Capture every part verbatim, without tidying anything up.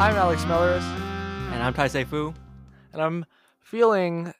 I'm Alex Melleris. And I'm Ty Seifu. And I'm feeling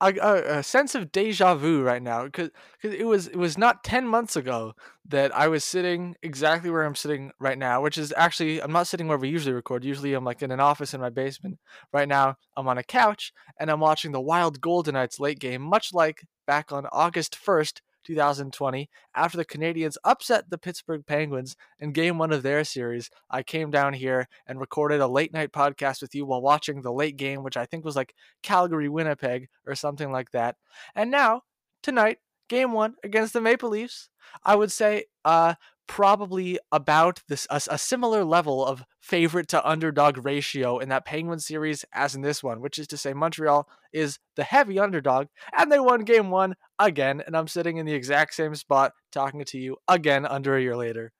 a, a, a sense of deja vu right now, because it was it was not ten months ago that I was sitting exactly where I'm sitting right now, which is actually, I'm not sitting where we usually record. Usually I'm like in an office in my basement. Right now I'm on a couch and I'm watching the Wild Golden Knights late game, much like back on August first, two thousand twenty, after the Canadiens upset the Pittsburgh Penguins in game one of their series. I came down here and recorded a late night podcast with you while watching the late game, which I think was like Calgary, Winnipeg or something like that. And now tonight, game one against the Maple Leafs, I would say uh, probably about this a, a similar level of favorite to underdog ratio in that Penguins series as in this one, which is to say Montreal is the heavy underdog, and they won game one again, and I'm sitting in the exact same spot talking to you again under a year later.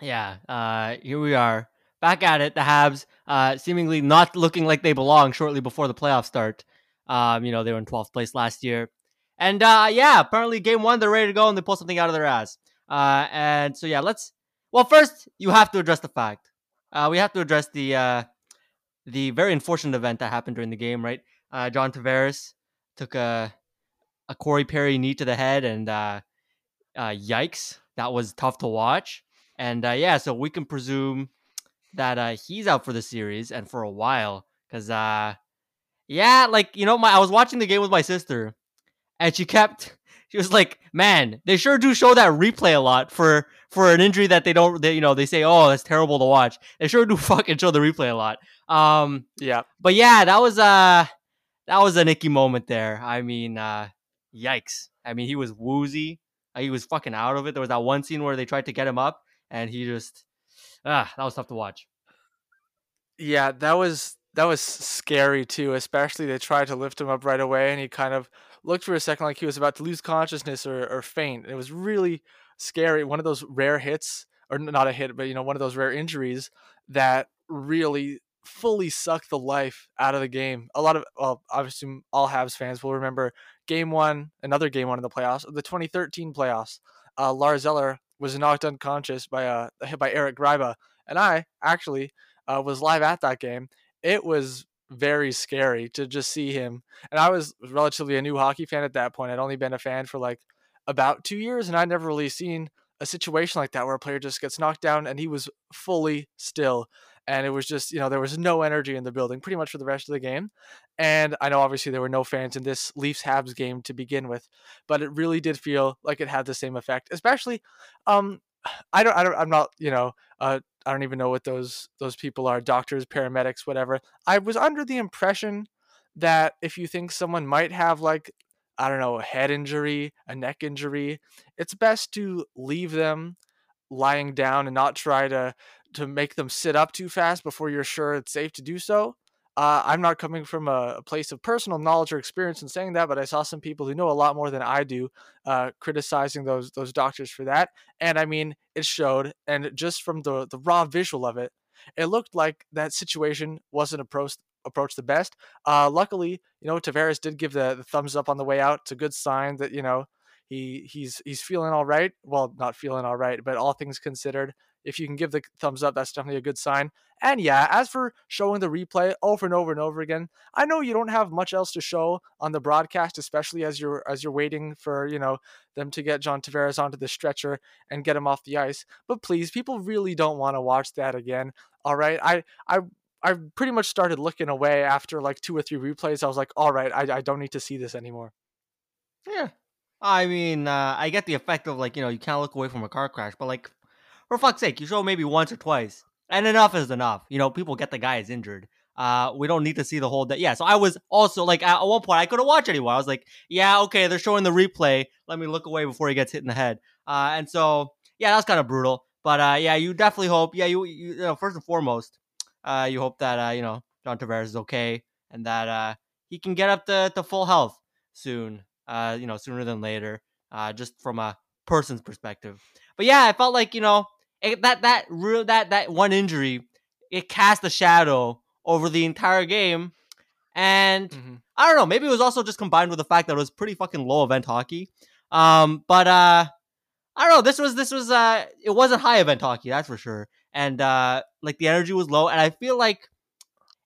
Yeah, uh, here we are. Back at it, the Habs, uh, seemingly not looking like they belong shortly before the playoffs start. Um, you know, they were in twelfth place last year. And uh, yeah, apparently game one, they're ready to go and they pull something out of their ass. Uh, and so, yeah, let's, well, first you have to address the fact, uh, we have to address the, uh, the very unfortunate event that happened during the game, right? Uh, John Tavares took a, a Corey Perry knee to the head and, uh, uh, yikes, that was tough to watch. And, uh, yeah, so we can presume that, uh, he's out for the series and for a while. Cause, uh, yeah, like, you know, my, I was watching the game with my sister and she kept, she was like, man, they sure do show that replay a lot for, for an injury that they don't, they, you know, they say, oh, that's terrible to watch. They sure do fucking show the replay a lot. Um, yeah. But yeah, that was, uh, that was an icky moment there. I mean, uh, yikes. I mean, he was woozy. He was fucking out of it. There was that one scene where they tried to get him up and he just, ah, that was tough to watch. Yeah, that was, that was scary too, especially they tried to lift him up right away and he kind of looked for a second like he was about to lose consciousness or, or faint. It was really scary. One of those rare hits, or not a hit, but, you know, one of those rare injuries that really fully sucked the life out of the game. A lot of, well, obviously all Habs fans will remember game one, another game one in the playoffs, the twenty thirteen playoffs. Uh, Lars Eller was knocked unconscious by a, a hit by Eric Greiba. And I actually uh, was live at that game. It was very scary to just see him. And I was relatively a new hockey fan at that point. I'd only been a fan for like about two years, and I'd never really seen a situation like that where a player just gets knocked down and he was fully still. And it was just, you know, there was no energy in the building pretty much for the rest of the game. And I know obviously there were no fans in this Leafs-Habs game to begin with, but it really did feel like it had the same effect, especially, um, I don't, I don't, I'm not, you know, uh, I don't even know what those those people are, doctors, paramedics, whatever. I was under the impression that if you think someone might have, like, I don't know, a head injury, a neck injury, it's best to leave them lying down and not try to, to make them sit up too fast before you're sure it's safe to do so. Uh, I'm not coming from a, a place of personal knowledge or experience in saying that, but I saw some people who know a lot more than I do uh, criticizing those those doctors for that. And I mean, it showed, and just from the, the raw visual of it, it looked like that situation wasn't approached approached the best. Uh, luckily, you know, Tavares did give the, the thumbs up on the way out. It's a good sign that, you know, he he's he's feeling all right. Well, not feeling all right, but all things considered, if you can give the thumbs up, that's definitely a good sign. And yeah, as for showing the replay over and over and over again, I know you don't have much else to show on the broadcast, especially as you're as you're waiting for, you know, them to get John Tavares onto the stretcher and get him off the ice. But please, people really don't want to watch that again. All right, I I I pretty much started looking away after like two or three replays. I was like, all right, I I don't need to see this anymore. Yeah, I mean, uh, I get the effect of, like, you know, you can't look away from a car crash, but like, for fuck's sake, you show maybe once or twice, and enough is enough. You know, people get the guy is injured. Uh, we don't need to see the whole day. Yeah, so I was also, like, at one point, I couldn't watch anymore. I was like, yeah, okay, they're showing the replay. Let me look away before he gets hit in the head. Uh, and so, yeah, that's kind of brutal. But, uh, yeah, you definitely hope, yeah, you, you, you know, first and foremost, uh, you hope that, uh, you know, John Tavares is okay, and that uh, he can get up to, to full health soon, uh, you know, sooner than later, uh, just from a person's perspective. But, yeah, I felt like, you know, It, that that real that that one injury, it cast a shadow over the entire game, and mm-hmm. I don't know. Maybe it was also just combined with the fact that it was pretty fucking low event hockey. Um, but uh, I don't know. This was this was uh, it wasn't high event hockey, that's for sure. and uh, like the energy was low. And I feel like,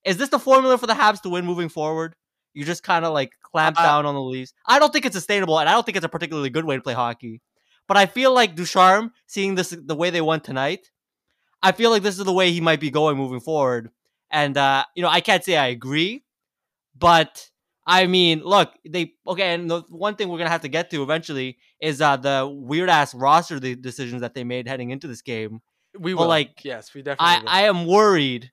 is this the formula for the Habs to win moving forward? You just kind of like clamp uh, down on the Leafs. I don't think it's sustainable, and I don't think it's a particularly good way to play hockey. But I feel like Ducharme, seeing this the way they won tonight, I feel like this is the way he might be going moving forward. And uh, you know, I can't say I agree, but I mean, look, they okay. And the one thing we're gonna have to get to eventually is uh, the weird ass roster the decisions that they made heading into this game. We will, but, like, yes, we definitely. I, will. I am worried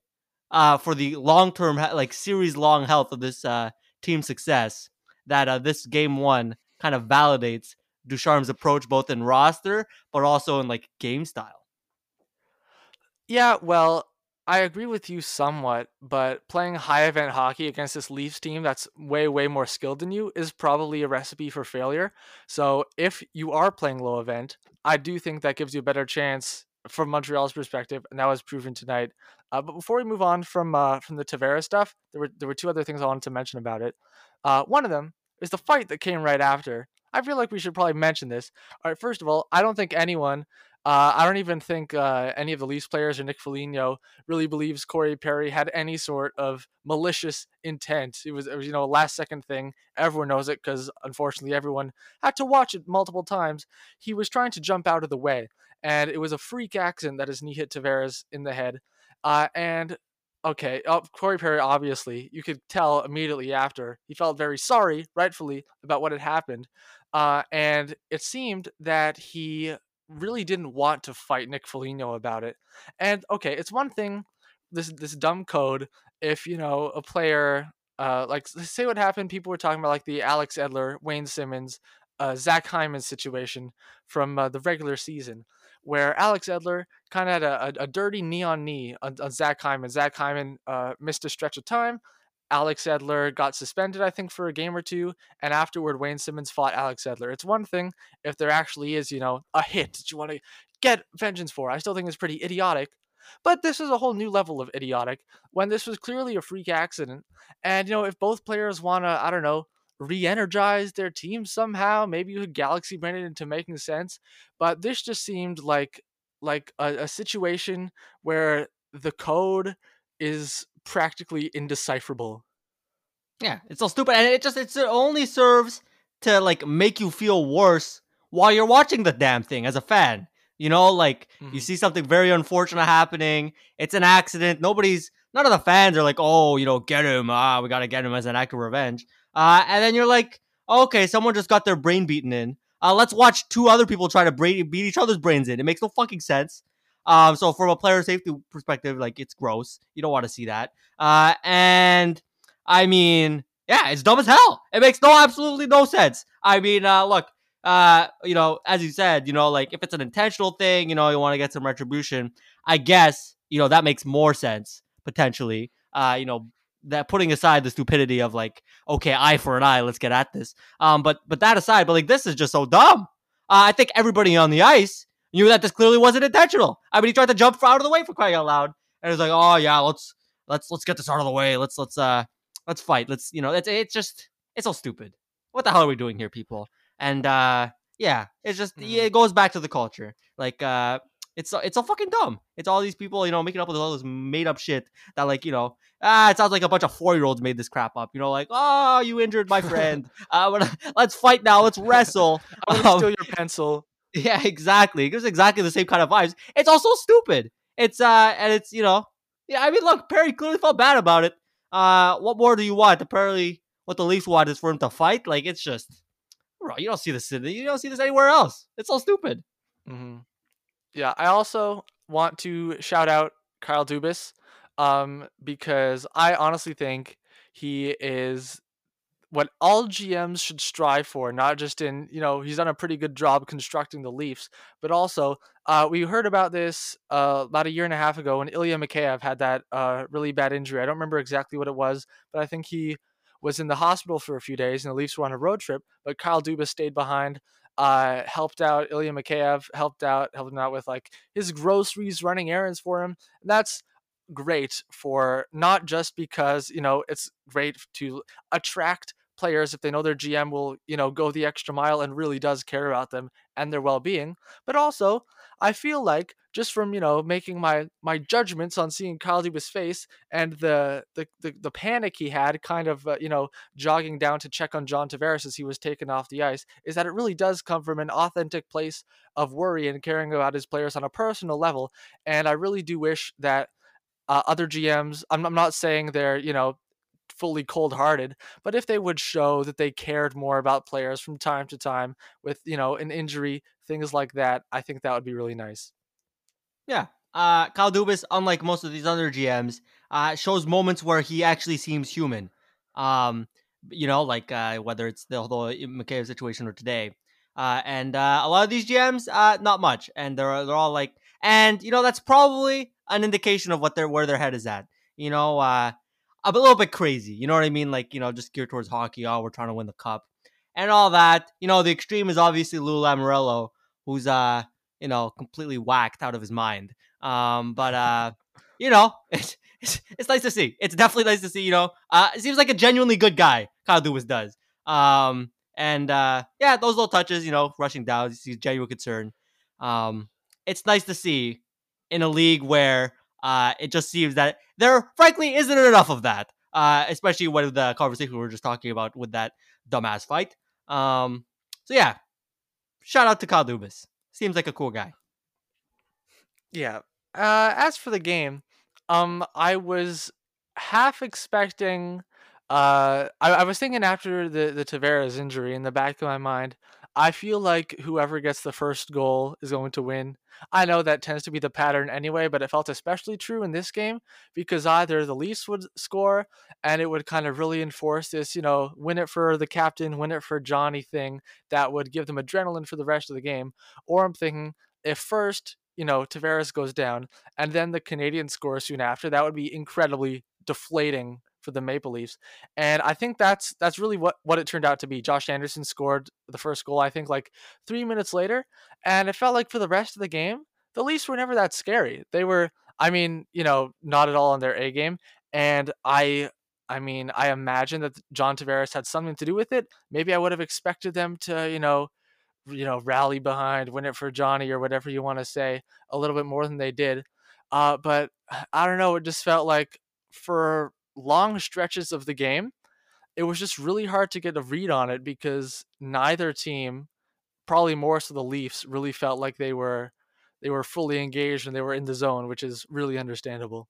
uh, for the long term, like series long health of this uh, team's success. That uh, this game one kind of validates Ducharme's approach, both in roster but also in like game style. Yeah, well. I agree with you somewhat, but playing high event hockey against this Leafs team that's way, way more skilled than you is probably a recipe for failure. So if you are playing low event, I do think that gives you a better chance from Montreal's perspective, and that was proven tonight. Uh, but before we move on from uh, from the Tavares stuff, there were there were two other things I wanted to mention about it. Uh, one of them is the fight that came right after. I feel like we should probably mention this. All right, first of all, I don't think anyone... Uh, I don't even think uh, any of the Leafs players or Nick Foligno really believes Corey Perry had any sort of malicious intent. It was, it was you know, a last-second thing. Everyone knows it because, unfortunately, everyone had to watch it multiple times. He was trying to jump out of the way, and it was a freak accident that his knee hit Tavares in the head. Uh, and, okay, oh, Corey Perry, obviously, you could tell immediately after. He felt very sorry, rightfully, about what had happened. Uh, and it seemed that he... really didn't want to fight Nick Foligno about it. And okay, it's one thing, this this dumb code, if you know a player uh like say what happened, people were talking about like the Alex Edler, Wayne Simmonds, uh Zach Hyman situation from uh, the regular season, where Alex Edler kind of had a, a, a dirty knee on knee on, on Zach Hyman. Zach Hyman uh missed a stretch of time. Alex Edler got suspended, I think, for a game or two, and afterward, Wayne Simmonds fought Alex Edler. It's one thing if there actually is, you know, a hit that you want to get vengeance for. I still think it's pretty idiotic, but this is a whole new level of idiotic when this was clearly a freak accident. And, you know, if both players want to, I don't know, re-energize their team somehow, maybe you could galaxy brain it into making sense, but this just seemed like, like a, a situation where the code is... practically indecipherable. Yeah, it's all stupid, and it just it's, it only serves to like make you feel worse while you're watching the damn thing as a fan. You know, like mm-hmm. you see something very unfortunate happening. It's an accident. Nobody's none of the fans are like, oh, you know, get him. Ah, we gotta get him as an act of revenge. Uh, and then you're like, okay, someone just got their brain beaten in. Uh, let's watch two other people try to brain, beat each other's brains in. It makes no fucking sense. Um, so from a player safety perspective, like it's gross. You don't want to see that. Uh, and I mean, yeah, it's dumb as hell. It makes no, absolutely no sense. I mean, uh, look, uh, you know, as you said, you know, like if it's an intentional thing, you know, you want to get some retribution, I guess, you know, that makes more sense potentially, uh, you know, that putting aside the stupidity of like, okay, eye for an eye, let's get at this. Um, but, but that aside, but like, this is just so dumb. Uh, I think everybody on the ice knew that this clearly wasn't intentional. I mean, he tried to jump out of the way for crying out loud, and it was like, "Oh yeah, let's let's let's get this out of the way. Let's let's uh let's fight. Let's you know, it's it's just it's all stupid. What the hell are we doing here, people?" And uh, yeah, it's just mm. yeah, it goes back to the culture. Like uh, it's it's all fucking dumb. It's all these people you know making up with all this made up shit that like you know ah, it sounds like a bunch of four year olds made this crap up. You know, like oh, you injured my friend. uh, but, let's fight now. Let's wrestle. I'm gonna um, steal your pencil. Yeah, exactly. It gives exactly the same kind of vibes. It's also stupid. It's, uh, and it's, you know, yeah, I mean, look, Perry clearly felt bad about it. Uh, what more do you want? Apparently, what the Leafs want is for him to fight. Like, it's just, bro, you don't see this in, you don't see this anywhere else. It's all stupid. Mm-hmm. Yeah, I also want to shout out Kyle Dubas, um, because I honestly think he is what all G Ms should strive for, not just in, you know, he's done a pretty good job constructing the Leafs, but also uh, we heard about this uh, about a year and a half ago when Ilya Mikheyev had that uh, really bad injury. I don't remember exactly what it was, but I think he was in the hospital for a few days and the Leafs were on a road trip, but Kyle Dubas stayed behind, uh, helped out Ilya Mikheyev, helped out, helped him out with like his groceries, running errands for him. And that's great for not just because, you know, it's great to attract players, if they know their G M will, you know, go the extra mile and really does care about them and their well-being. But also, I feel like just from, you know, making my my judgments on seeing Kyle Dubas' face and the the, the the panic he had, kind of, uh, you know, jogging down to check on John Tavares as he was taken off the ice, is that it really does come from an authentic place of worry and caring about his players on a personal level. And I really do wish that uh, other G Ms, I'm, I'm not saying they're, you know, fully cold-hearted, but if they would show that they cared more about players from time to time with, you know, an injury, things like that, I think that would be really nice. Yeah. Uh, Kyle Dubas, unlike most of these other G Ms, uh, shows moments where he actually seems human. Um, you know, like uh, whether it's the whole Mikheyev situation or today. Uh, and uh, a lot of these G Ms, uh, not much. And they're they're all like, and, you know, that's probably an indication of what their where their head is at. You know, uh, a little bit crazy. You know what I mean? Like, you know, just geared towards hockey. Oh, we're trying to win the cup and all that. You know, the extreme is obviously Lou Lamoriello, who's, uh, you know, completely whacked out of his mind. Um, but, uh, you know, it's, it's, it's nice to see. It's definitely nice to see, you know, uh, it seems like a genuinely good guy, Kyle Dubas does. Um, and, uh, yeah, those little touches, you know, rushing down, you see genuine concern. Um, it's nice to see in a league where, uh, it just seems that there frankly isn't enough of that. Uh, especially with the conversation we were just talking about with that dumbass fight. Um, so yeah, shout out to Kyle Dubas. Seems like a cool guy. Yeah. Uh, as for the game, um, I was half expecting. Uh, I, I was thinking after the the Tavares injury, in the back of my mind, I feel like whoever gets the first goal is going to win. I know that tends to be the pattern anyway, but it felt especially true in this game because either the Leafs would score and it would kind of really enforce this, you know, win it for the captain, win it for Johnny thing that would give them adrenaline for the rest of the game. Or I'm thinking if first, you know, Tavares goes down and then the Canadians score soon after, that would be incredibly deflating for the Maple Leafs. And I think that's that's really what what it turned out to be. Josh Anderson scored the first goal, I think, like three minutes later, and it felt like for the rest of the game the Leafs were never that scary. They were, I mean, you know, not at all on their A game, and I I mean, I imagine that John Tavares had something to do with it. Maybe I would have expected them to, you know, you know, rally behind, win it for Johnny or whatever you want to say, a little bit more than they did. Uh, but I don't know, it just felt like for long stretches of the game it was just really hard to get a read on it because neither team, probably more so the Leafs, really felt like they were they were fully engaged and they were in the zone, which is really understandable.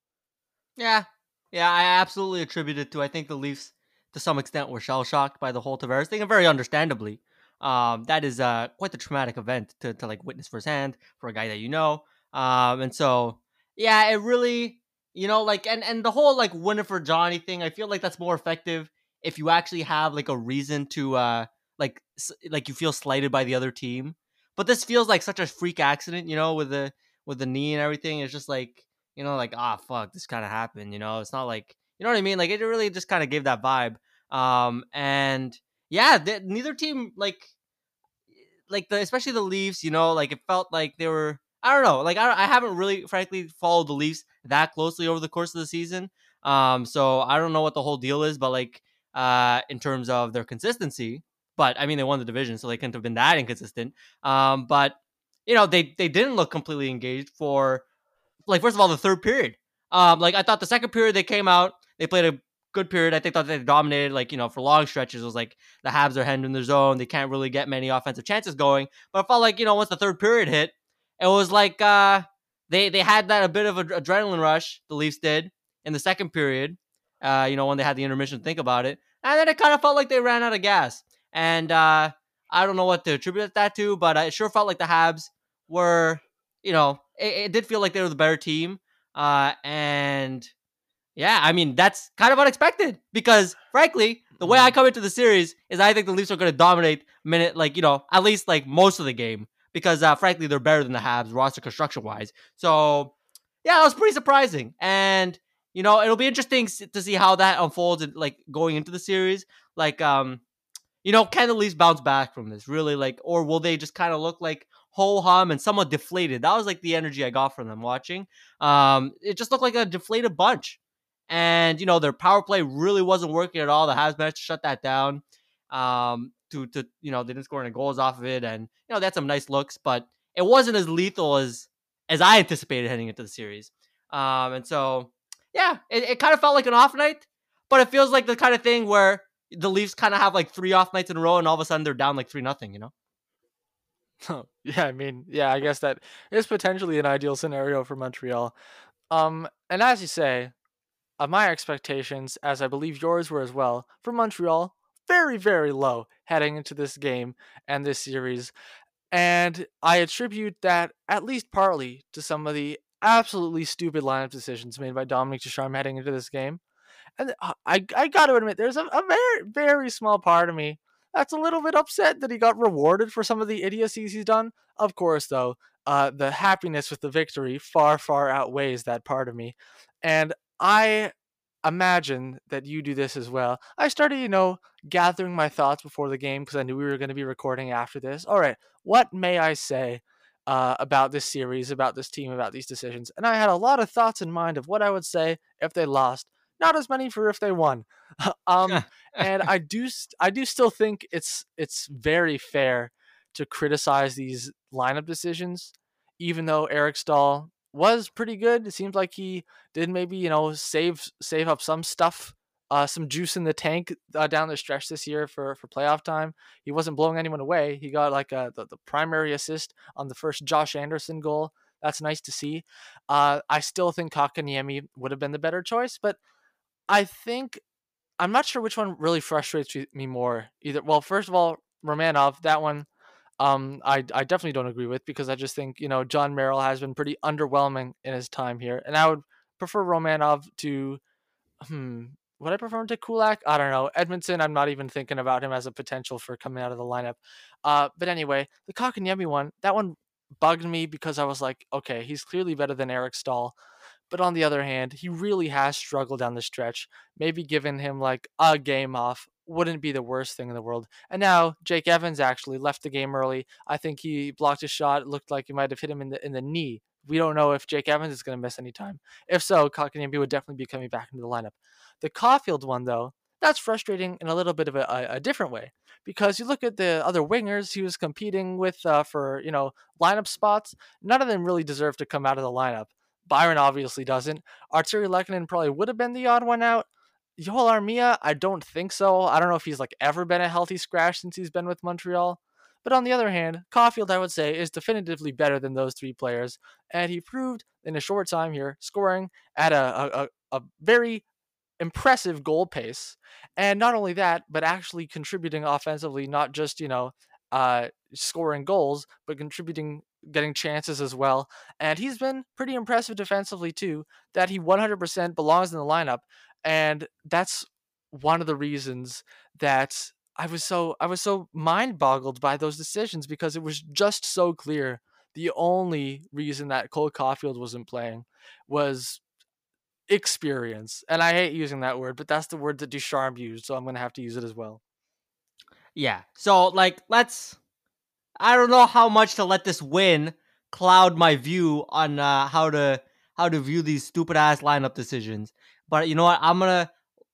Yeah. Yeah, I absolutely attribute it to, I think the Leafs to some extent were shell-shocked by the whole Tavares thing, and very understandably. Um, that is uh, quite the traumatic event to, to like witness firsthand for a guy that you know. Um, and so, yeah, it really... You know, like, and, and the whole, like, win it for Johnny thing, I feel like that's more effective if you actually have, like, a reason to, uh, like, s- like you feel slighted by the other team. But this feels like such a freak accident, you know, with the with the knee and everything. It's just like, you know, like, ah, fuck, this kind of happened, you know? It's not like, you know what I mean? Like, it really just kind of gave that vibe. Um, and, yeah, th- neither team, like, like the especially the Leafs, you know, like, it felt like they were... I don't know. Like, I, I haven't really, frankly, followed the Leafs that closely over the course of the season. Um, so I don't know what the whole deal is, but, like, uh, in terms of their consistency. But, I mean, they won the division, so they couldn't have been that inconsistent. Um, but, you know, they, they didn't look completely engaged for, like, first of all, the third period. Um, like, I thought the second period they came out, they played a good period. I think that they dominated, like, you know, for long stretches. It was like the Habs are hemmed in their zone. They can't really get many offensive chances going. But I felt like, you know, once the third period hit, it was like uh, they they had that a bit of an adrenaline rush, the Leafs did, in the second period, uh, you know, when they had the intermission to think about it. And then it kind of felt like they ran out of gas. And uh, I don't know what to attribute that to, but it sure felt like the Habs were, you know, it, it did feel like they were the better team. Uh, and, yeah, I mean, that's kind of unexpected because, frankly, the way I come into the series is I think the Leafs are going to dominate minute, like, you know, at least, like, most of the game. Because, uh, frankly, they're better than the Habs, roster construction-wise. So, yeah, that was pretty surprising. And, you know, it'll be interesting to see how that unfolds, and, like, going into the series. Like, um, you know, can the Leafs bounce back from this, really? Like, or will they just kind of look like ho-hum and somewhat deflated? That was, like, the energy I got from them watching. Um, it just looked like a deflated bunch. And, you know, their power play really wasn't working at all. The Habs managed to shut that down. um, to, to, you know, they didn't score any goals off of it. And, you know, they had some nice looks, but it wasn't as lethal as, as I anticipated heading into the series. Um, and so, yeah, it, it kind of felt like an off night, but it feels like the kind of thing where the Leafs kind of have like three off nights in a row and all of a sudden they're down like three nothing, you know? Oh, yeah, I mean, yeah, I guess that is potentially an ideal scenario for Montreal. Um, and as you say, uh, my expectations, as I believe yours were as well, for Montreal, very, very low heading into this game and this series. And I attribute that at least partly to some of the absolutely stupid lineup decisions made by Dominique Ducharme heading into this game. And I, I got to admit, there's a, a very, very small part of me that's a little bit upset that he got rewarded for some of the idiocies he's done. Of course, though, uh, the happiness with the victory far, far outweighs that part of me. And I imagine that you do this as well. I started, you know, gathering my thoughts before the game because I knew we were going to be recording after this. All right, what may I say uh, about this series, about this team, about these decisions? And I had a lot of thoughts in mind of what I would say if they lost. Not as many for if they won. um, and I do I do still think it's it's very fair to criticize these lineup decisions, even though Eric Staal was pretty good. It seems like he did maybe, you know, save save up some stuff, uh, some juice in the tank uh, down the stretch this year for, for playoff time. He wasn't blowing anyone away. He got like a, the, the primary assist on the first Josh Anderson goal. That's nice to see. Uh, I still think Kotkaniemi would have been the better choice, but I think, I'm not sure which one really frustrates me more either. Well, first of all, Romanov, that one, um, I, I definitely don't agree with because I just think, you know, John Merrill has been pretty underwhelming in his time here. And I would prefer Romanov to, hmm, would I prefer him to Kulak? I don't know. Edmondson, I'm not even thinking about him as a potential for coming out of the lineup. Uh, but anyway, the Kotkaniemi one, that one bugged me because I was like, okay, he's clearly better than Eric Staal. But on the other hand, he really has struggled down the stretch. Maybe giving him like a game off wouldn't be the worst thing in the world. And now Jake Evans actually left the game early. I think he blocked a shot. It looked like he might have hit him in the in the knee. We don't know if Jake Evans is going to miss any time. If so, Kotkaniemi would definitely be coming back into the lineup. The Caufield one, though, that's frustrating in a little bit of a, a, a different way. Because you look at the other wingers he was competing with uh, for, you know, lineup spots. None of them really deserve to come out of the lineup. Byron obviously doesn't. Artturi Lehkonen probably would have been the odd one out. Yoel Armia, I don't think so. I don't know if he's like ever been a healthy scratch since he's been with Montreal. But on the other hand, Caufield, I would say, is definitively better than those three players. And he proved in a short time here, scoring at a, a, a very impressive goal pace. And not only that, but actually contributing offensively, not just, you know, uh, scoring goals, but contributing, getting chances as well. And he's been pretty impressive defensively too, that he one hundred percent belongs in the lineup. And that's one of the reasons that I was so, I was so mind boggled by those decisions, because it was just so clear. The only reason that Cole Caufield wasn't playing was experience. And I hate using that word, but that's the word that Ducharme used. So I'm going to have to use it as well. Yeah. So like, let's, I don't know how much to let this win cloud my view on uh, how to how to view these stupid ass lineup decisions. But you know what? I'm gonna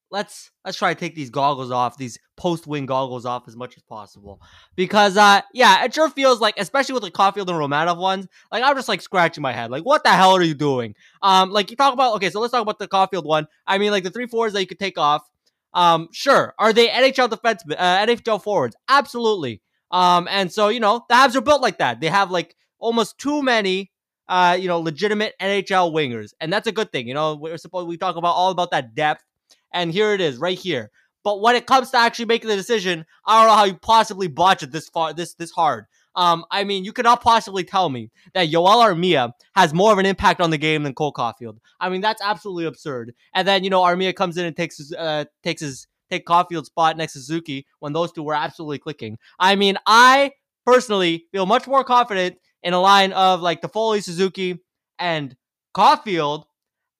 let's let's try to take these goggles off, these post win goggles off as much as possible, because uh, yeah, it sure feels like, especially with the Caufield and Romanov ones, like I'm just like scratching my head, like what the hell are you doing? Um, like you talk about okay, so let's talk about the Caufield one. I mean, like the three forwards that you could take off. Um, sure, are they N H L defensemen? Uh, N H L forwards? Absolutely. Um, and so, you know, the Habs are built like that. They have like almost too many, uh, you know, legitimate N H L wingers. And that's a good thing. You know, we're supposed, we talk about all about that depth, and here it is right here. But when it comes to actually making the decision, I don't know how you possibly botch it this far, this, this hard. Um, I mean, you cannot possibly tell me that Yoel Armia has more of an impact on the game than Cole Caufield. I mean, that's absolutely absurd. And then, you know, Armia comes in and takes his, uh, takes his, take Caufield's spot next to Suzuki when those two were absolutely clicking. I mean, I personally feel much more confident in a line of like Toffoli, Suzuki, and Caufield.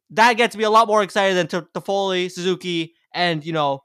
That gets me a lot more excited than Toffoli, Suzuki, and, you know,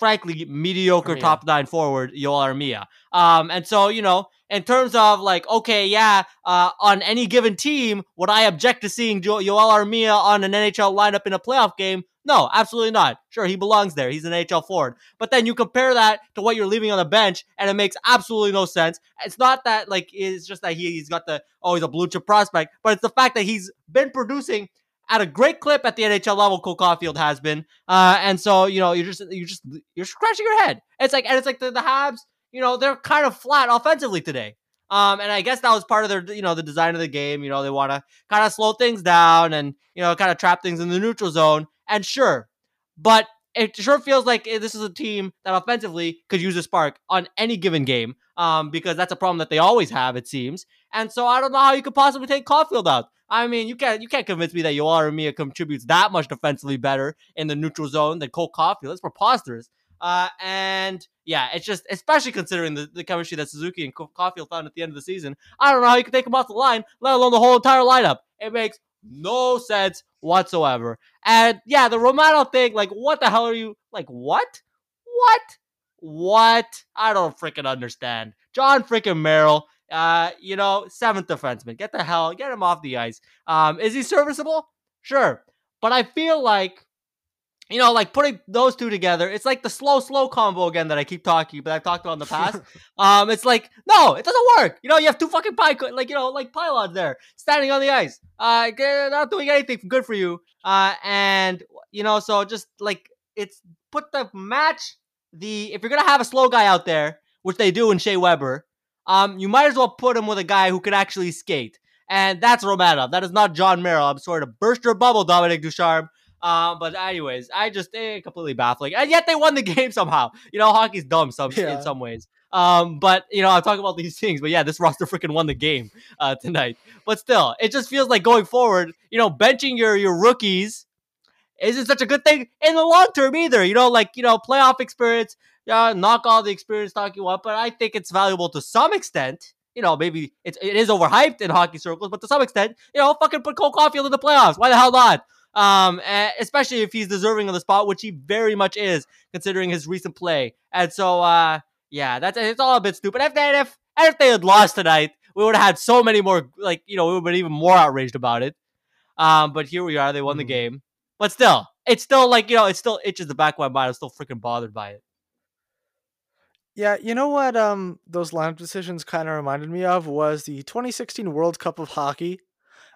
frankly, mediocre Armia. Top nine forward, Yoel Armia. Um, and so, you know, in terms of like, okay, yeah, uh, on any given team, would I object to seeing Yo- Yoel Armia on an N H L lineup in a playoff game? No, absolutely not. Sure, he belongs there. He's an N H L forward. But then you compare that to what you're leaving on the bench, and it makes absolutely no sense. It's not that, like, it's just that he, he's got the, oh, he's a blue-chip prospect, but it's the fact that he's been producing at a great clip at the N H L level. Cole Caufield has been. Uh, and so, you know, you're just, you're just, you're scratching your head. It's like, and it's like the, the Habs, you know, they're kind of flat offensively today. Um, and I guess that was part of their, you know, the design of the game. You know, they want to kind of slow things down and, you know, kind of trap things in the neutral zone. And sure, but it sure feels like this is a team that offensively could use a spark on any given game, um, because that's a problem that they always have, it seems. And so I don't know how you could possibly take Caufield out. I mean, you can't you can't convince me that Yoel Armia contributes that much defensively better in the neutral zone than Cole Caufield. It's preposterous. Uh, and yeah, it's just, especially considering the, the chemistry that Suzuki and Caufield found at the end of the season, I don't know how you could take him off the line, let alone the whole entire lineup. It makes no sense whatsoever. And yeah, the Romanov thing, like, what the hell are you, like, what? What? What? I don't freaking understand. John freaking Merrill. Uh, you know, seventh defenseman. Get the hell, get him off the ice. Um, is he serviceable? Sure. But I feel like, you know, like putting those two together, it's like the slow, slow combo again that I keep talking, but I've talked about in the past. um, it's like, no, it doesn't work. You know, you have two fucking pie, like, you know, like pylons there, standing on the ice. Uh, not doing anything good for you. Uh, and, you know, so just like, it's put the match, the, if you're going to have a slow guy out there, which they do in Shea Weber, Um, you might as well put him with a guy who could actually skate. And that's Romanov. That is not John Merrill. I'm sorry to burst your bubble, Dominique Ducharme. Um, but anyways, I just, eh, completely baffling. And yet they won the game somehow. You know, hockey's dumb some yeah. in some ways. Um, but, you know, I'm talking about these things. But yeah, this roster freaking won the game uh, tonight. But still, it just feels like going forward, you know, benching your, your rookies isn't such a good thing in the long term either. You know, like, you know, playoff experience. Yeah, knock all the experience talking about, but I think it's valuable to some extent. You know, maybe it's, it is overhyped in hockey circles, but to some extent, you know, fucking put Cole Caufield in the playoffs. Why the hell not? Um, especially if he's deserving of the spot, which he very much is, considering his recent play. And so, uh, yeah, that's it's all a bit stupid. If they, if, if they had lost tonight, we would have had so many more, like, you know, we would have been even more outraged about it. Um, but here we are. They won mm. the game. But still, it's still like, you know, it still itches the back of my mind. I'm still freaking bothered by it. Yeah, you know what um, those lineup decisions kind of reminded me of was the twenty sixteen World Cup of Hockey,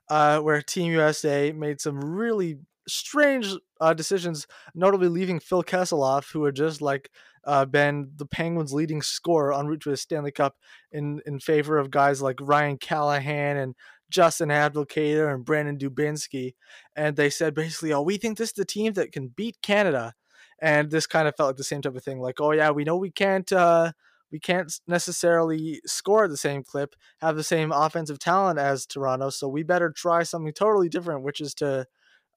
uh, where Team U S A made some really strange uh, decisions, notably leaving Phil Kesselhoff, who had just like uh, been the Penguins' leading scorer en route to his Stanley Cup, in, in favor of guys like Ryan Callahan and Justin Advocator and Brandon Dubinsky. And they said basically, oh, we think this is the team that can beat Canada. And this kind of felt like the same type of thing, like, oh yeah, we know we can't, uh, we can't necessarily score at the same clip, have the same offensive talent as Toronto, so we better try something totally different, which is to,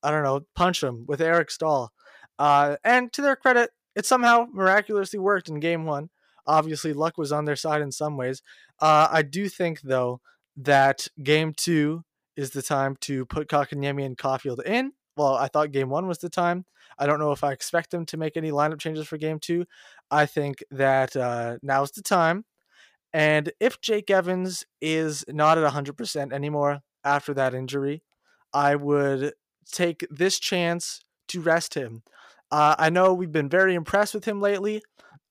I don't know, punch them with Eric Staal. Uh, and to their credit, it somehow miraculously worked in game one. Obviously, luck was on their side in some ways. Uh, I do think though that game two is the time to put Kotkaniemi and Caufield in. Well, I thought game one was the time. I don't know if I expect them to make any lineup changes for game two. I think that uh, now's the time. And if Jake Evans is not at one hundred percent anymore after that injury, I would take this chance to rest him. Uh, I know we've been very impressed with him lately,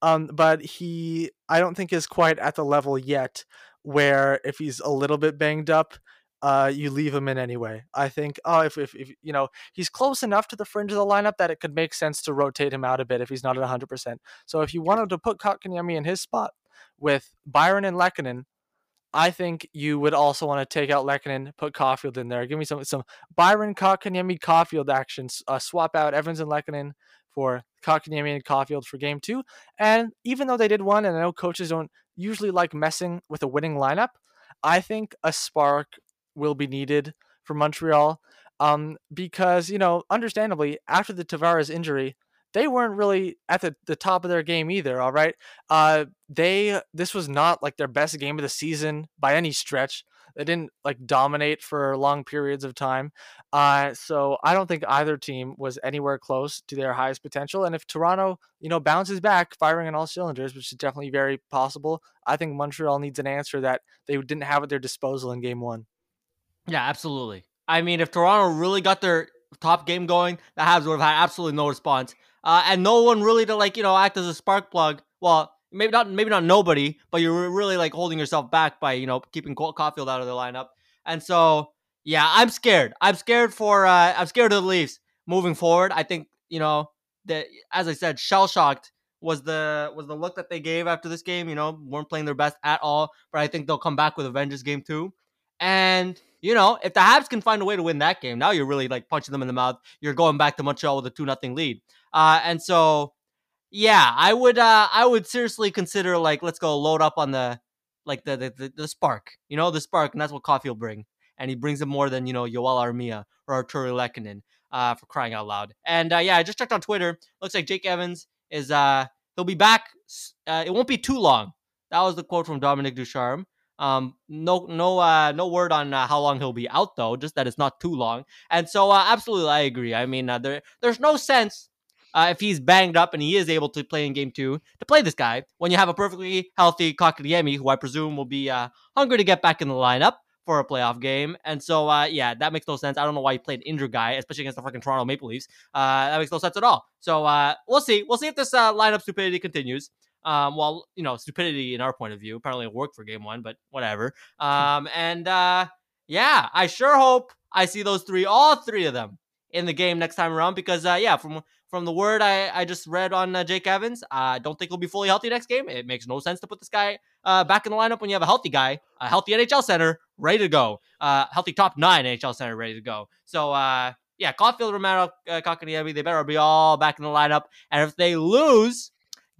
um, but he, I don't think is quite at the level yet where if he's a little bit banged up, Uh, you leave him in anyway. I think, oh, if, if if you know, he's close enough to the fringe of the lineup that it could make sense to rotate him out a bit if he's not at one hundred percent. So if you wanted to put Kotkaniemi in his spot with Byron and Lehkonen, I think you would also want to take out Lehkonen, put Caufield in there. Give me some some Byron, Kotkaniemi, Caufield action. Uh, swap out Evans and Lehkonen for Kotkaniemi and Caufield for game two. And even though they did one, and I know coaches don't usually like messing with a winning lineup, I think a spark will be needed for Montreal um, because, you know, understandably, after the Tavares injury, they weren't really at the, the top of their game either, all right? Uh, they this was not, like, their best game of the season by any stretch. They didn't, like, dominate for long periods of time. Uh, so I don't think either team was anywhere close to their highest potential. And if Toronto, you know, bounces back, firing on all cylinders, which is definitely very possible, I think Montreal needs an answer that they didn't have at their disposal in game one. Yeah, absolutely. I mean, if Toronto really got their top game going, the Habs would have had absolutely no response. Uh, and no one really to, like, you know, act as a spark plug. Well, maybe not maybe not nobody, but you're really, like, holding yourself back by, you know, keeping Cole Caufield out of the lineup. And so, yeah, I'm scared. I'm scared for, uh, I'm scared of the Leafs moving forward. I think, you know, that, as I said, shell-shocked was the was the look that they gave after this game. You know, weren't playing their best at all, but I think they'll come back with a vengeance game too. And, you know, if the Habs can find a way to win that game, now you're really, like, punching them in the mouth. You're going back to Montreal with a two nothing lead. Uh, and so, yeah, I would uh, I would seriously consider, like, let's go load up on the, like, the the, the, the spark. You know, the spark, and that's what Coffee will bring. And he brings it more than, you know, Yoel Armia or Artturi Lehkonen, uh, for crying out loud. And, uh, yeah, I just checked on Twitter. Looks like Jake Evans is, uh, he'll be back. Uh, it won't be too long. That was the quote from Dominique Ducharme. Um, no, no, uh, no word on uh, how long he'll be out, though, just that it's not too long. And so, uh, absolutely, I agree. I mean, uh, there, there's no sense, uh, if he's banged up and he is able to play in game two, to play this guy when you have a perfectly healthy Kotkaniemi, who I presume will be, uh, hungry to get back in the lineup for a playoff game. And so, uh, yeah, that makes no sense. I don't know why you played an injured guy, especially against the fucking Toronto Maple Leafs. Uh, that makes no sense at all. So, uh, we'll see. We'll see if this, uh, lineup stupidity continues. Um, well, you know, stupidity in our point of view. Apparently it worked for game one, but whatever. Um, and, uh, yeah, I sure hope I see those three, all three of them in the game next time around, because, uh, yeah, from, from the word I, I just read on, uh, Jake Evans, I uh, don't think he'll be fully healthy next game. It makes no sense to put this guy, uh, back in the lineup when you have a healthy guy, a healthy N H L center ready to go, uh, healthy top nine N H L center ready to go. So, uh, yeah, Caufield, Romanov, uh, Kotkaniemi, they better be all back in the lineup. And if they lose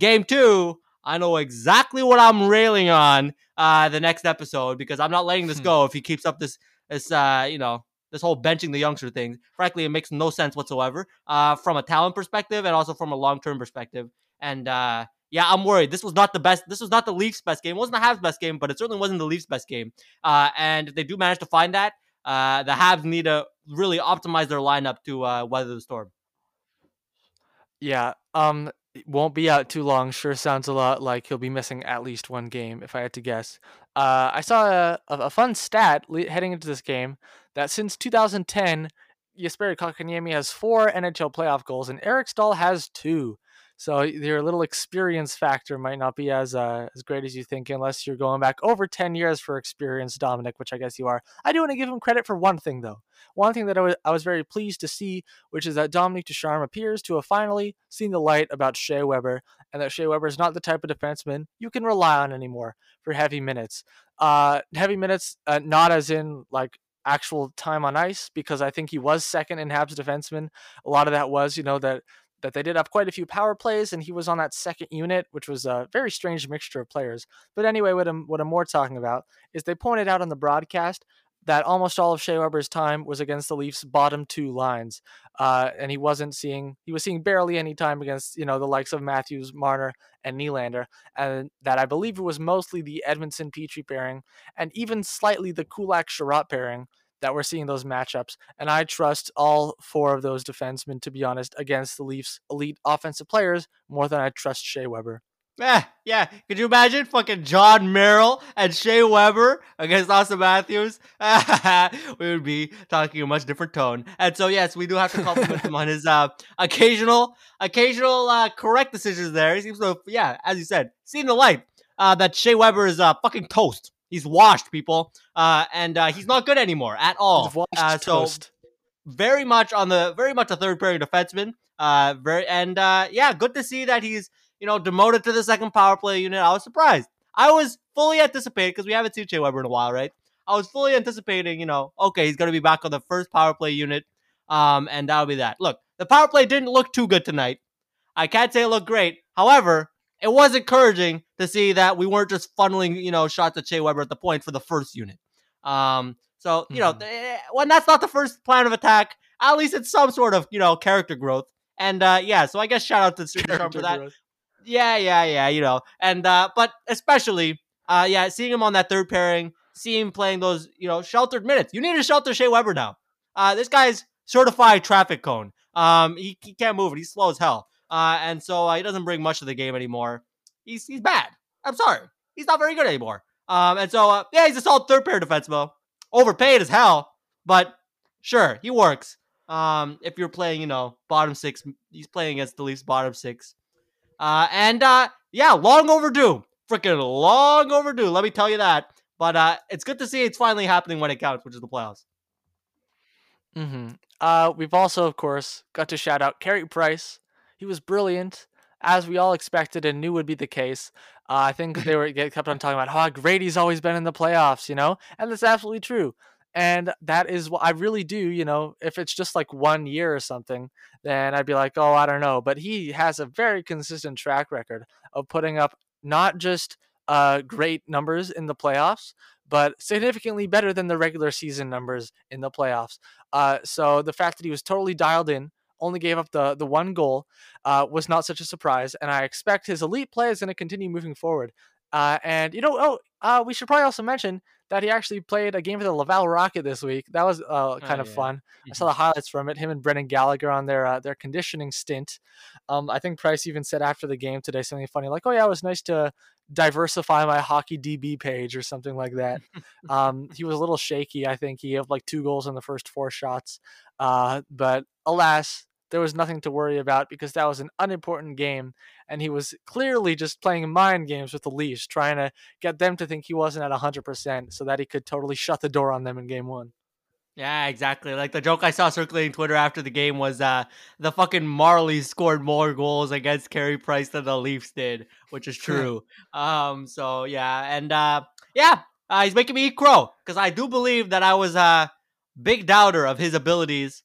game two, I know exactly what I'm railing on, uh, the next episode, because I'm not letting this go if he keeps up this, this, uh, you know, this whole benching the youngster thing. Frankly, it makes no sense whatsoever, uh, from a talent perspective and also from a long-term perspective. And, uh, yeah, I'm worried. This was not the best. This was not the Leafs' best game. It wasn't the Habs' best game, but it certainly wasn't the Leafs' best game. Uh, and if they do manage to find that, uh, the Habs need to really optimize their lineup to, uh, weather the storm. Yeah. Um, won't be out too long. Sure sounds a lot like he'll be missing at least one game, if I had to guess. Uh, I saw a, a fun stat le- heading into this game that since two thousand ten, Jesperi Kotkaniemi has four N H L playoff goals, and Eric Staal has two. So your little experience factor might not be as uh, as great as you think, unless you're going back over ten years for experience, Dominic, which I guess you are. I do want to give him credit for one thing, though. One thing that I was, I was very pleased to see, which is that Dominique Ducharme appears to have finally seen the light about Shea Weber, and that Shea Weber is not the type of defenseman you can rely on anymore for heavy minutes. Uh, heavy minutes, uh, not as in, like, actual time on ice, because I think he was second in Habs defenseman. A lot of that was, you know, that... that they did have quite a few power plays, and he was on that second unit, which was a very strange mixture of players. But anyway, what I'm, what I'm more talking about is they pointed out on the broadcast that almost all of Shea Weber's time was against the Leafs' bottom two lines. Uh, and he wasn't seeing, he was seeing barely any time against, you know, the likes of Matthews, Marner, and Nylander. And that I believe it was mostly the Edmondson-Petrie pairing, and even slightly the Kulak-Sherratt pairing, that we're seeing those matchups. And I trust all four of those defensemen, to be honest, against the Leafs' elite offensive players more than I trust Shea Weber. Yeah, yeah. Could you imagine fucking John Merrill and Shea Weber against Auston Matthews? We would be talking a much different tone. And so, yes, we do have to compliment him on his uh, occasional, occasional uh, correct decisions there. He seems to, yeah, as you said, seen the light uh, that Shea Weber is uh, fucking toast. He's washed, people, uh, and uh, he's not good anymore at all. Washed, uh, so toast. very much on the very much a third pairing defenseman. Uh, very and uh, yeah, good to see that he's you know demoted to the second power play unit. I was surprised. I was fully anticipating, because we haven't seen Shea Weber in a while, right? I was fully anticipating, you know, okay, he's gonna be back on the first power play unit, um, and that'll be that. Look, the power play didn't look too good tonight. I can't say it looked great, however. It was encouraging to see that we weren't just funneling, you know, shots at Shea Weber at the point for the first unit. Um, so, you mm-hmm. know, th- when that's not the first plan of attack, at least it's some sort of, you know, character growth. And, uh, yeah, so I guess shout out to Ducharme for that. Growth. Yeah, yeah, yeah, you know. And, uh, but especially, uh, yeah, seeing him on that third pairing, seeing him playing those, you know, sheltered minutes. You need to shelter Shea Weber now. Uh, this guy's certified traffic cone. Um, he, he can't move it. He's slow as hell. Uh, and so uh, he doesn't bring much to the game anymore. He's he's bad. I'm sorry. He's not very good anymore. Um, and so, uh, yeah, he's a solid third pair defenseman. Overpaid as hell, but sure, he works. Um, if you're playing, you know, bottom six, he's playing against the Leafs bottom six. Uh, and uh, yeah, long overdue. Freaking long overdue. Let me tell you that. But uh, it's good to see it's finally happening when it counts, which is the playoffs. Mm-hmm. Uh, we've also, of course, got to shout out Carey Price. He was brilliant, as we all expected and knew would be the case. Uh, I think they were they kept on talking about how great he's always been in the playoffs, you know? And that's absolutely true. And that is what I really do, you know, if it's just like one year or something, then I'd be like, oh, I don't know. But he has a very consistent track record of putting up not just uh, great numbers in the playoffs, but significantly better than the regular season numbers in the playoffs. Uh, so the fact that he was totally dialed in, only gave up the, the one goal, uh, was not such a surprise. And I expect his elite play is going to continue moving forward. Uh, and, you know, oh, uh, we should probably also mention that he actually played a game for the Laval Rocket this week. That was uh, kind oh, of yeah. fun. Yeah. I saw the highlights from it, him and Brendan Gallagher on their uh, their conditioning stint. Um, I think Price even said after the game today something funny, like, oh, yeah, it was nice to diversify my hockey D B page or something like that. um, he was a little shaky, I think. He had like two goals in the first four shots. Uh, but alas, there was nothing to worry about because that was an unimportant game, and he was clearly just playing mind games with the Leafs, trying to get them to think he wasn't at one hundred percent so that he could totally shut the door on them in game one. Yeah, exactly. Like the joke I saw circulating Twitter after the game was uh, the fucking Marley scored more goals against Carey Price than the Leafs did, which is true. um, so, yeah. And, uh, yeah, uh, he's making me eat crow because I do believe that I was a big doubter of his abilities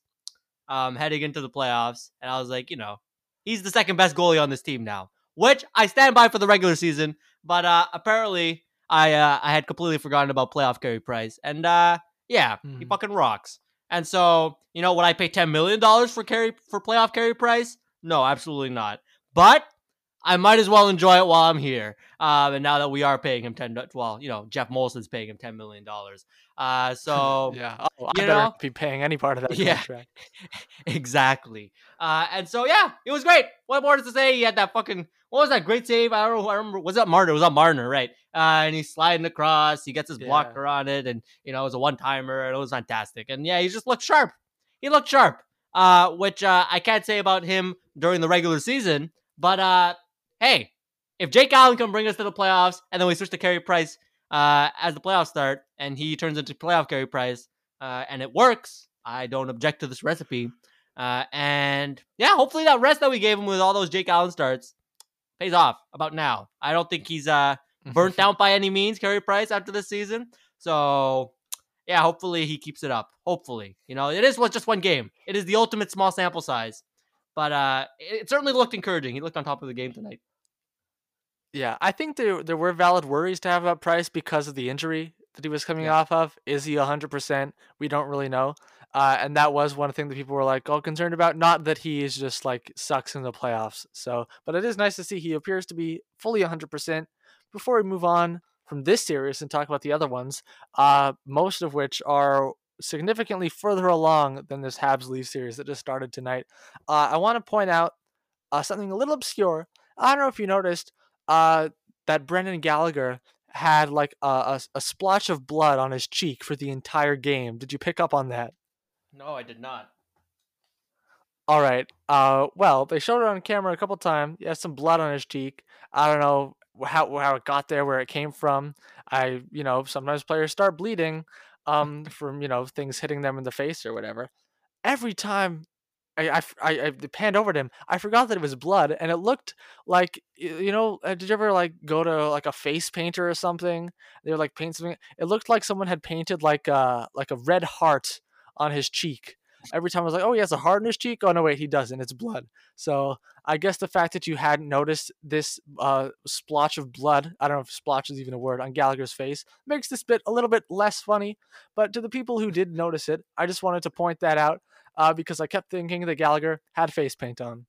Um, heading into the playoffs, and I was like, you know, he's the second best goalie on this team now, which I stand by for the regular season, but uh, apparently I uh, I had completely forgotten about playoff Carey Price, and uh, yeah, mm-hmm. he fucking rocks. And so, you know, would I pay ten million dollars for Carey for playoff Carey Price? No, absolutely not. But I might as well enjoy it while I'm here. Um, and now that we are paying him ten, well, you know, Jeff Molson's paying him ten million dollars. Uh, so yeah, oh, I better know? be paying any part of that yeah, contract. Exactly. Uh, and so yeah, it was great. What more is to say? He had that fucking what was that great save? I don't know. I remember was that Marner? It was on Marner, right? Uh, and he's sliding across. He gets his yeah. blocker on it, and you know, it was a one timer, and it was fantastic. And yeah, he just looked sharp. He looked sharp. Uh, which uh, I can't say about him during the regular season, but uh. Hey, if Jake Allen can bring us to the playoffs and then we switch to Carey Price uh, as the playoffs start and he turns into playoff Carey Price uh, and it works, I don't object to this recipe. Uh, and yeah, hopefully that rest that we gave him with all those Jake Allen starts pays off about now. I don't think he's uh, burnt out by any means, Carey Price, after this season. So yeah, hopefully he keeps it up. Hopefully. You know, it is just one game. It is the ultimate small sample size. But uh, it certainly looked encouraging. He looked on top of the game tonight. Yeah, I think there there were valid worries to have about Price because of the injury that he was coming yeah. off of. Is he one hundred percent? We don't really know. Uh, and that was one thing that people were like all concerned about. Not that he is just like sucks in the playoffs. So, but it is nice to see he appears to be fully one hundred percent. Before we move on from this series and talk about the other ones, uh, most of which are significantly further along than this Habs-Leafs series that just started tonight, uh, I want to point out uh, something a little obscure. I don't know if you noticed uh, that Brendan Gallagher had like a, a, a splotch of blood on his cheek for the entire game. Did you pick up on that? No, I did not. All right. Uh, well, they showed it on camera a couple times. He has some blood on his cheek. I don't know how how it got there, where it came from. I, you know, sometimes players start bleeding um from, you know, things hitting them in the face or whatever. Every time I, I, I, I panned over to him, I forgot that it was blood, and it looked like, you know, did you ever like go to like a face painter or something? They would like paint something. It looked like someone had painted like a, like a red heart on his cheek. Every time I was like, oh, he has a heart on his cheek? Oh, no, wait, he doesn't. It's blood. So I guess the fact that you hadn't noticed this uh, splotch of blood, I don't know if splotch is even a word, on Gallagher's face, makes this bit a little bit less funny. But to the people who did notice it, I just wanted to point that out uh, because I kept thinking that Gallagher had face paint on.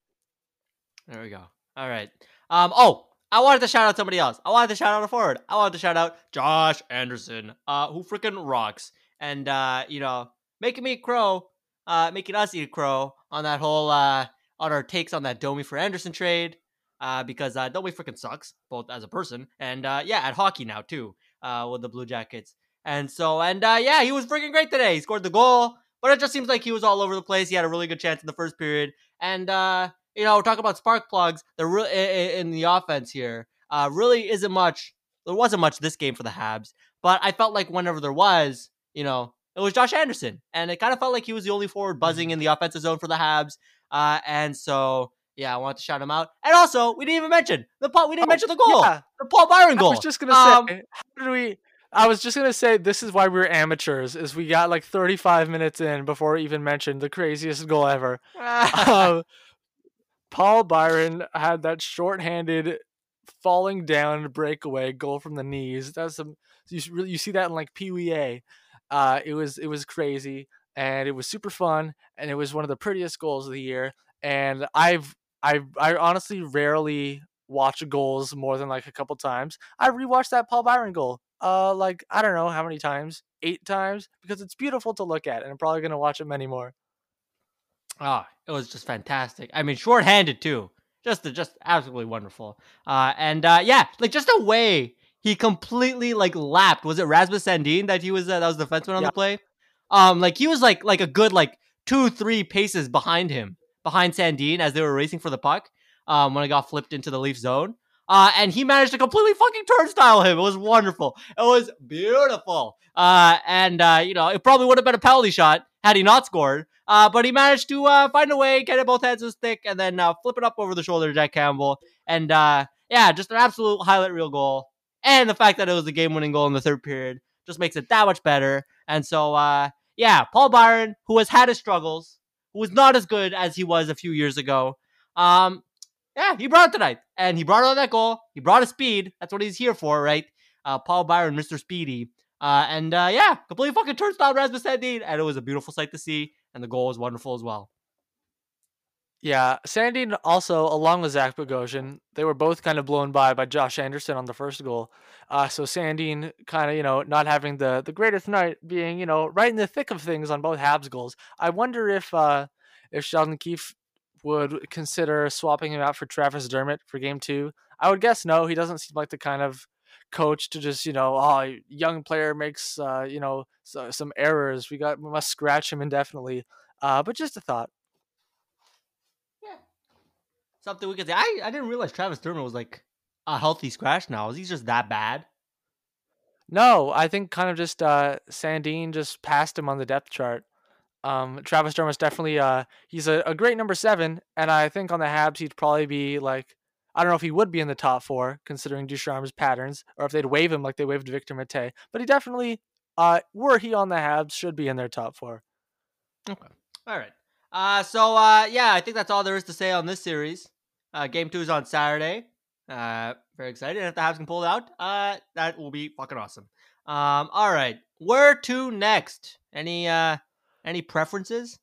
There we go. All right. Um, oh, I wanted to shout out somebody else. I wanted to shout out a forward. I wanted to shout out Josh Anderson, uh, who freaking rocks. And, uh, you know, making me crow. Uh, making us eat a crow on that whole, uh, on our takes on that Domi for Anderson trade, uh, because uh, Domi freaking sucks, both as a person and, uh, yeah, at hockey now, too, uh, with the Blue Jackets. And so, and, uh, yeah, he was freaking great today. He scored the goal, But it just seems like he was all over the place. He had a really good chance in the first period. And, uh, you know, we're talking about spark plugs the re- in the offense here. Uh, really isn't much. There wasn't much this game for the Habs. But I felt like whenever there was, you know, it was Josh Anderson. And it kind of felt like he was the only forward buzzing in the offensive zone for the Habs. Uh, and so, yeah, I wanted to shout him out. And also, we didn't even mention the Paul, we didn't oh, mention the goal. Yeah. The Paul Byron goal. I was just going to um, say, how did we... I was just going to say this is why we were amateurs, is we got like thirty-five minutes in before we even mentioned the craziest goal ever. um, Paul Byron had that shorthanded falling down breakaway goal from the knees. That's some you really, you see that in like P W A. Uh, it was it was crazy, and it was super fun, and it was one of the prettiest goals of the year. And I've I I honestly rarely watch goals more than like a couple times. I rewatched that Paul Byron goal. Uh, like, I don't know how many times, eight times, because it's beautiful to look at, and I'm probably going to watch it many more. Ah, oh, it was just fantastic. I mean, shorthanded too. Just, just absolutely wonderful. Uh, and, uh, yeah, like just the way he completely like lapped. Was it Rasmus Sandin that he was, uh, that was the defenseman on yeah. the play? Um, like he was like, like a good, like two, three paces behind him, behind Sandin as they were racing for the puck. Um, when it got flipped into the Leaf zone. Uh, and he managed to completely fucking turnstile him. It was wonderful. It was beautiful. Uh, and, uh, you know, it probably would have been a penalty shot had he not scored. Uh, but he managed to uh, find a way, get it both hands as thick, and then uh, flip it up over the shoulder to Jack Campbell. And, uh, yeah, just an absolute highlight reel goal. And the fact that it was the game-winning goal in the third period just makes it that much better. And so, uh, yeah, Paul Byron, who has had his struggles, who was not as good as he was a few years ago, um... yeah, he brought it tonight, and he brought on that goal. He brought his speed. That's what he's here for, right? Uh, Paul Byron, Mister Speedy. Uh, and, uh, yeah, completely fucking turnstile Rasmus Sandin, and it was a beautiful sight to see, and the goal was wonderful as well. Yeah, Sandin also, along with Zach Bogosian, they were both kind of blown by by Josh Anderson on the first goal. Uh, so Sandin kind of, you know, not having the, the greatest night, being, you know, right in the thick of things on both Habs goals. I wonder if, uh, if Sheldon Keefe would consider swapping him out for Travis Dermott for game two. I would guess no. He doesn't seem like the kind of coach to just, you know, oh, young player makes, uh, you know, so, some errors. We got we must scratch him indefinitely. Uh, but just a thought. Yeah. Something we could say. I, I didn't realize Travis Dermott was like a healthy scratch now. Is he just that bad? No, I think kind of just uh, Sandin just passed him on the depth chart. Um, Travis Dermott's definitely, uh, he's a, a great number seven, and I think on the Habs he'd probably be like, I don't know if he would be in the top four, considering Ducharme's patterns, or if they'd waive him like they waived Victor Mete, but he definitely, uh, were he on the Habs, should be in their top four. Okay. All right. Uh, so, uh, yeah, I think that's all there is to say on this series. Uh, game two is on Saturday. Uh, very excited. And if the Habs can pull it out, uh, that will be fucking awesome. Um, all right. Where to next? Any, uh, Any preferences?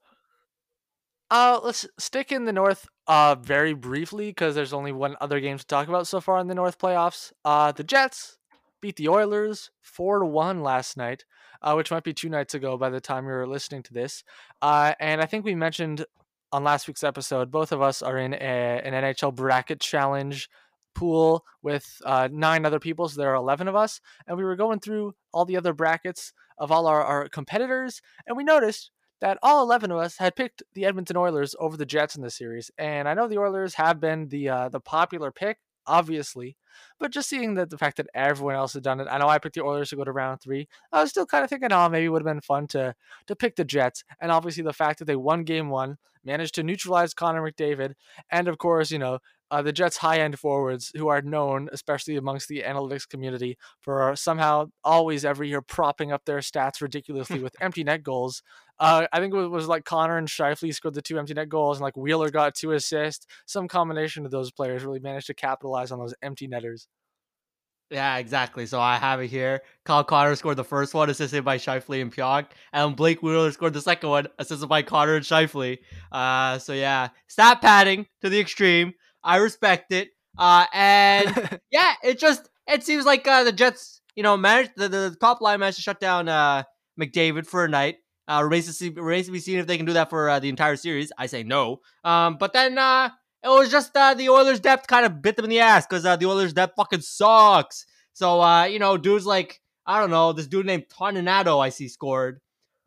Uh, let's stick in the North uh, very briefly because there's only one other game to talk about so far in the North playoffs. Uh, the Jets beat the Oilers four to one last night, uh, which might be two nights ago by the time you're listening to this. Uh, and I think we mentioned on last week's episode, both of us are in a, an N H L bracket challenge pool with uh, nine other people, so there are eleven of us. And we were going through all the other brackets of all our, our competitors, and we noticed that all eleven of us had picked the Edmonton Oilers over the Jets in this series. And I know the Oilers have been the uh, the popular pick, obviously, but just seeing that the fact that everyone else had done it, I know I picked the Oilers to go to round three. I was still kind of thinking, oh, maybe it would have been fun to to pick the Jets. And obviously the fact that they won game one, managed to neutralize Connor McDavid, and of course, you know, Uh, the Jets' high-end forwards, who are known, especially amongst the analytics community, for somehow always every year propping up their stats ridiculously with empty net goals. Uh, I think it was, was like Connor and Scheifele scored the two empty net goals, and like Wheeler got two assists. Some combination of those players really managed to capitalize on those empty netters. Yeah, exactly. So I have it here. Kyle Connor scored the first one, assisted by Scheifele and Pionk. And Blake Wheeler scored the second one, assisted by Connor and Scheifele. Uh, so yeah, stat padding to the extreme. I respect it. Uh, and yeah, it just, it seems like uh, the Jets, you know, managed, the, the top line managed to shut down uh, McDavid for a night. Uh, remains to see, remains to be seen if they can do that for uh, the entire series. I say no. Um, but then uh, it was just uh, the Oilers' depth kind of bit them in the ass because uh, the Oilers' depth fucking sucks. So, uh, you know, dudes like, I don't know, this dude named Toninato I see scored.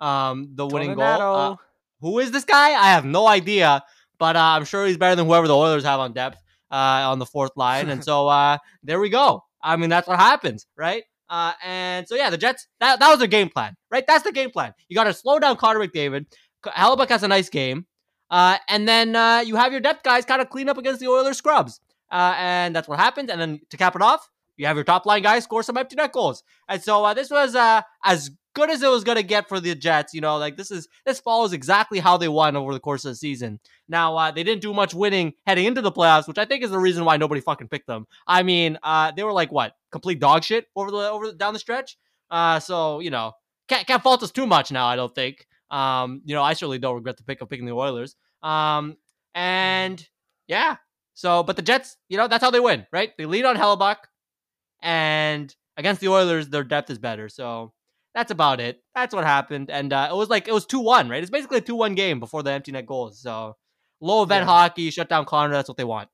um, the winning goal. Uh, who is this guy? I have no idea, but uh, I'm sure he's better than whoever the Oilers have on depth uh, on the fourth line. And so uh, there we go. I mean, that's what happens, right? Uh, and so, yeah, the Jets, that, that was their game plan, right? That's the game plan. You got to slow down Connor McDavid. Hellebuyck has a nice game. Uh, and then uh, you have your depth guys kind of clean up against the Oilers scrubs. Uh, and that's what happened. And then to cap it off, you have your top line guys score some empty net goals. And so uh, this was uh, as good as it was going to get for the Jets. You know, like this is this follows exactly how they won over the course of the season. Now, uh, they didn't do much winning heading into the playoffs, which I think is the reason why nobody fucking picked them. I mean, uh, they were like, what, complete dog shit over the over the, down the stretch. Uh, so, you know, can't, can't fault us too much now, I don't think. Um, you know, I certainly don't regret the pick of picking the Oilers. Um, and yeah, so, but the Jets, you know, that's how they win, right? They lead on Hellebuyck, and against the Oilers, their depth is better. So that's about it. That's what happened. And, uh, it was like, it was two one, right? It's basically a two one game before the empty net goals. So low event yeah. hockey, shut down Connor. That's what they want.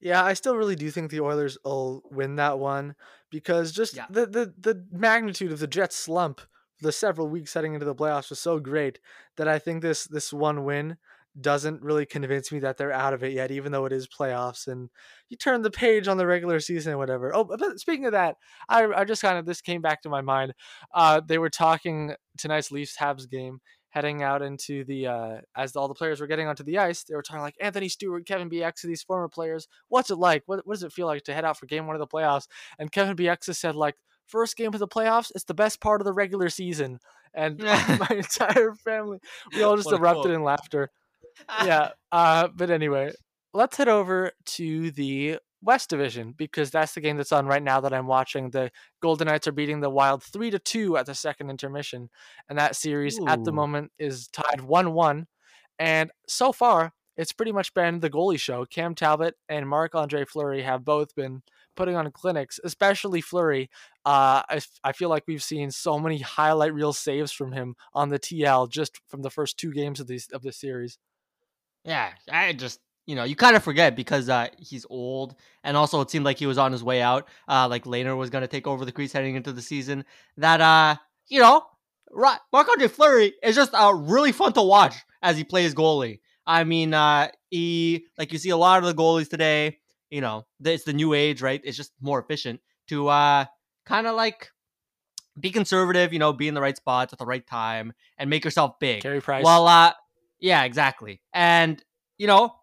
Yeah, I still really do think the Oilers will win that one because just yeah. the, the, the magnitude of the Jets slump the several weeks heading into the playoffs was so great that I think this this one win doesn't really convince me that they're out of it yet, even though it is playoffs and you turn the page on the regular season and whatever. Oh, but speaking of that, I, I just kind of, this came back to my mind. Uh, they were talking tonight's Leafs-Habs game heading out into the, uh, as all the players were getting onto the ice, they were talking like Anthony Stewart, Kevin Bieksa, these former players, what's it like? What, what does it feel like to head out for game one of the playoffs? And Kevin Bieksa said like, first game of the playoffs, it's the best part of the regular season. And my entire family, we all just erupted in laughter. Yeah. Uh, but anyway, let's head over to the West Division because that's the game that's on right now that I'm watching. The Golden Knights are beating the Wild three to two at the second intermission. And that series Ooh. at the moment is tied one one. And so far, it's pretty much been the goalie show. Cam Talbot and Marc-Andre Fleury have both been putting on clinics, especially Fleury. Uh, I, I feel like we've seen so many highlight reel saves from him on the T L just from the first two games of these of the series. Yeah, I just, you know, you kind of forget because uh, he's old. And also it seemed like he was on his way out. Uh, like Lehner was going to take over the crease heading into the season. That, uh, you know, right, Marc-Andre Fleury is just uh, really fun to watch as he plays goalie. I mean, uh, he, like you see a lot of the goalies today, you know, it's the new age, right? It's just more efficient to uh, kind of like be conservative, you know, be in the right spots at the right time and make yourself big. Carey Price. Well, uh, yeah, exactly. And, you know,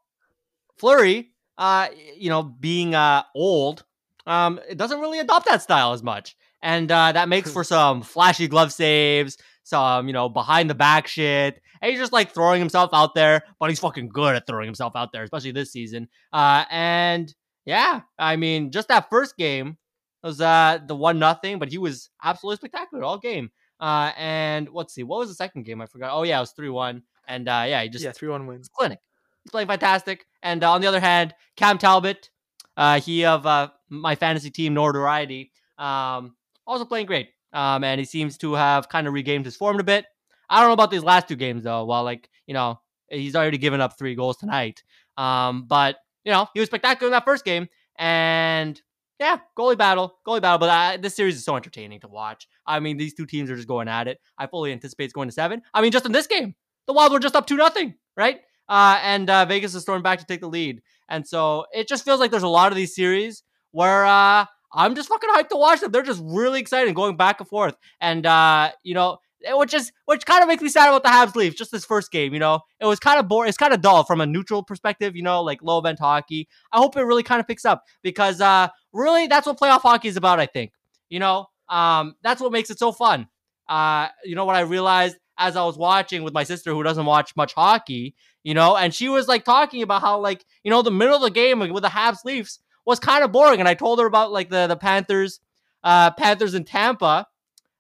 Fleury, uh, you know, being uh, old, um, it doesn't really adopt that style as much. And uh, that makes for some flashy glove saves, some, you know, behind the back shit. And he's just like throwing himself out there, but he's fucking good at throwing himself out there, especially this season. Uh, and yeah, I mean, just that first game was uh, the one nothing, but he was absolutely spectacular all game. Uh, and let's see, what was the second game? I forgot. Oh yeah, it was three one. And uh, yeah, he just yeah three one wins. Clinic. He's playing fantastic. And uh, on the other hand, Cam Talbot, uh, he of uh, my fantasy team notoriety, um, also playing great. Um, and he seems to have kind of regained his form a bit. I don't know about these last two games, though. While, like, you know, he's already given up three goals tonight. Um, but, you know, he was spectacular in that first game. And, yeah, goalie battle. Goalie battle. But I, this series is so entertaining to watch. I mean, these two teams are just going at it. I fully anticipate it's going to seven. I mean, just in this game, the Wild were just up two nothing, right? Uh, and uh, Vegas is storming back to take the lead. And so it just feels like there's a lot of these series where... Uh, I'm just fucking hyped to watch them. They're just really exciting, going back and forth. And, uh, you know, which is which kind of makes me sad about the Habs Leafs, just this first game, you know. It was kind of boring. It's kind of dull from a neutral perspective, you know, like low-event hockey. I hope it really kind of picks up because, uh, really, that's what playoff hockey is about, I think. You know, um, that's what makes it so fun. Uh, you know what I realized as I was watching with my sister who doesn't watch much hockey, you know, and she was, like, talking about how, like, you know, the middle of the game with the Habs Leafs, was kind of boring, and I told her about like the the Panthers, uh, Panthers in Tampa,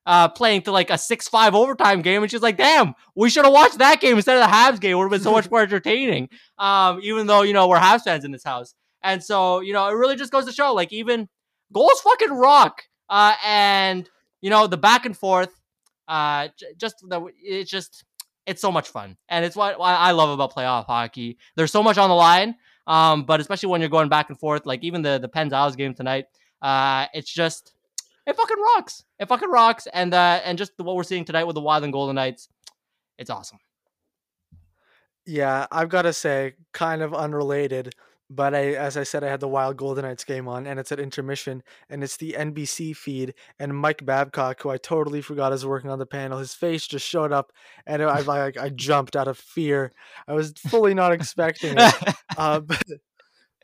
uh, playing to like a six five overtime game, and she's like, "Damn, we should have watched that game instead of the Habs game. It would have been so much more entertaining." Um, even though you know we're Habs fans in this house, and so you know it really just goes to show, like even goals fucking rock, uh, and you know the back and forth, uh, j- just the it's just it's so much fun, and it's what, what I love about playoff hockey. There's so much on the line. Um, but especially when you're going back and forth, like even the, the Pens Isles game tonight, uh, it's just, it fucking rocks. It fucking rocks. And uh, and just the, what we're seeing tonight with the Wild and Golden Knights, it's awesome. Yeah, I've got to say, kind of unrelated, but I, as I said, I had the Wild Golden Knights game on, and it's at intermission, and it's the N B C feed, and Mike Babcock, who I totally forgot is working on the panel, his face just showed up, and I like I jumped out of fear. I was fully not expecting it. Uh, but,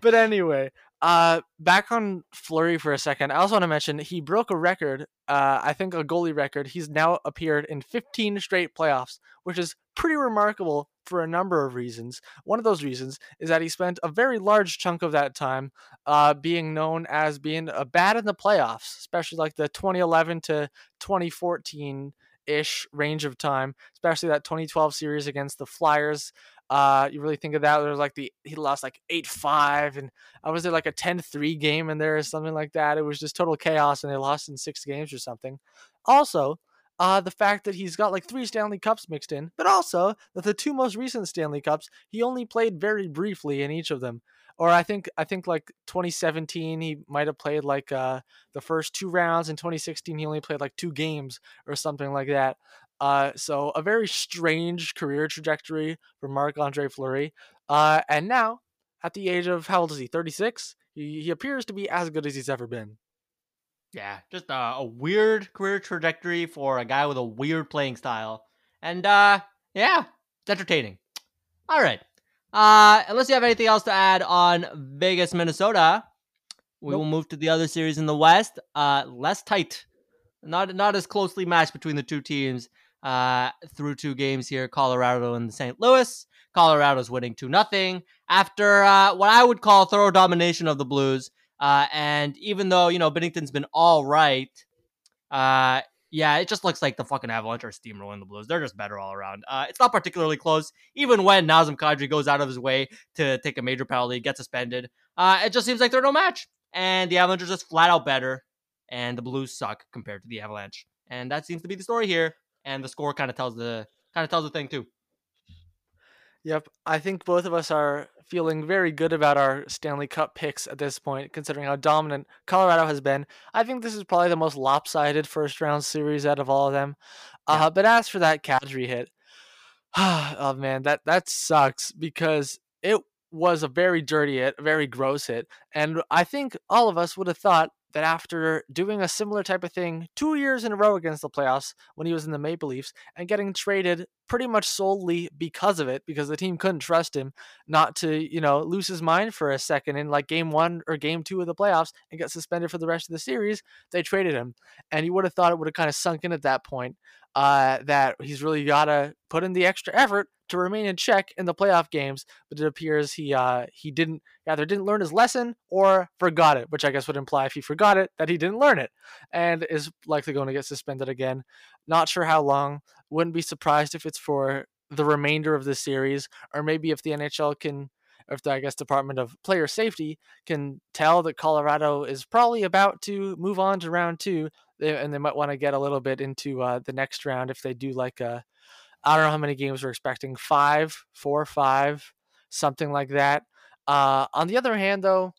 but anyway, uh, back on Fleury for a second. I also want to mention he broke a record, uh, I think a goalie record. He's now appeared in fifteen straight playoffs, which is pretty remarkable for a number of reasons. One of those reasons is that he spent a very large chunk of that time uh, being known as being uh, bad in the playoffs, especially like the twenty eleven to twenty fourteen-ish range of time, especially that twenty twelve series against the Flyers. Uh, you really think of that? There was like the he lost like eight five, and I was there like a ten three game in there or something like that. It was just total chaos, and they lost in six games or something. Also, Uh, the fact that he's got like three Stanley Cups mixed in, but also that the two most recent Stanley Cups, he only played very briefly in each of them. Or I think I think like twenty seventeen, he might have played like uh, the first two rounds. In twenty sixteen, he only played like two games or something like that. Uh, so a very strange career trajectory for Marc-Andre Fleury. Uh, and now, at the age of, how old is he, thirty-six? He, he appears to be as good as he's ever been. Yeah, just a, a weird career trajectory for a guy with a weird playing style. And, uh, yeah, it's entertaining. All right. Uh, unless you have anything else to add on Vegas, Minnesota, we nope. will move to the other series in the West. Uh, less tight. Not not as closely matched between the two teams uh, through two games here, Colorado and Saint Louis. Colorado's winning two nothing after uh, what I would call thorough domination of the Blues. Uh, and even though, you know, Binnington's been all right, uh, yeah, it just looks like the fucking Avalanche are steamrolling the Blues. They're just better all around. Uh, it's not particularly close, even when Nazem Kadri goes out of his way to take a major penalty, gets suspended. Uh, it just seems like they're no match. And the Avalanche are just flat out better, and the Blues suck compared to the Avalanche. And that seems to be the story here. And the score kind of tells the kind of tells the thing, too. Yep, I think both of us are feeling very good about our Stanley Cup picks at this point, considering how dominant Colorado has been. I think this is probably the most lopsided first-round series out of all of them. Yeah. Uh, but as for that Kadri hit, oh man, that, that sucks because it was a very dirty hit, a very gross hit, and I think all of us would have thought that after doing a similar type of thing two years in a row against the playoffs when he was in the Maple Leafs and getting traded pretty much solely because of it, because the team couldn't trust him not to, you know, lose his mind for a second in like game one or game two of the playoffs and get suspended for the rest of the series, they traded him. And you would have thought it would have kind of sunk in at that point uh, that he's really got to put in the extra effort to remain in check in the playoff games, but it appears he uh, he didn't either didn't learn his lesson or forgot it, which I guess would imply if he forgot it that he didn't learn it, and is likely going to get suspended again. Not sure how long. Wouldn't be surprised if it's for the remainder of the series, or maybe if the N H L can, if the, I guess Department of Player Safety can tell that Colorado is probably about to move on to round two, and they might want to get a little bit into uh, the next round if they do like a. I don't know how many games we're expecting, five, four, five, something like that. Uh, on the other hand, though,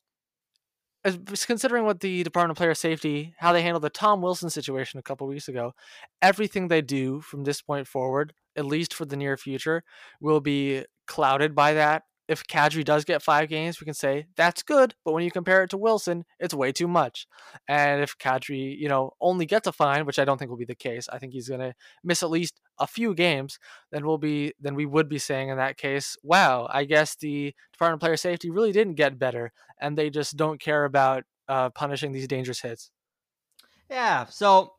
as, considering what the Department of Player Safety, how they handled the Tom Wilson situation a couple weeks ago, everything they do from this point forward, at least for the near future, will be clouded by that. If Kadri does get five games, we can say that's good, but when you compare it to Wilson, it's way too much. And if Kadri, you know, only gets a fine, which I don't think will be the case, I think he's going to miss at least a few games, then we'll be, then we would be saying in that case, wow, I guess the Department of Player Safety really didn't get better, and they just don't care about uh, punishing these dangerous hits. Yeah. So,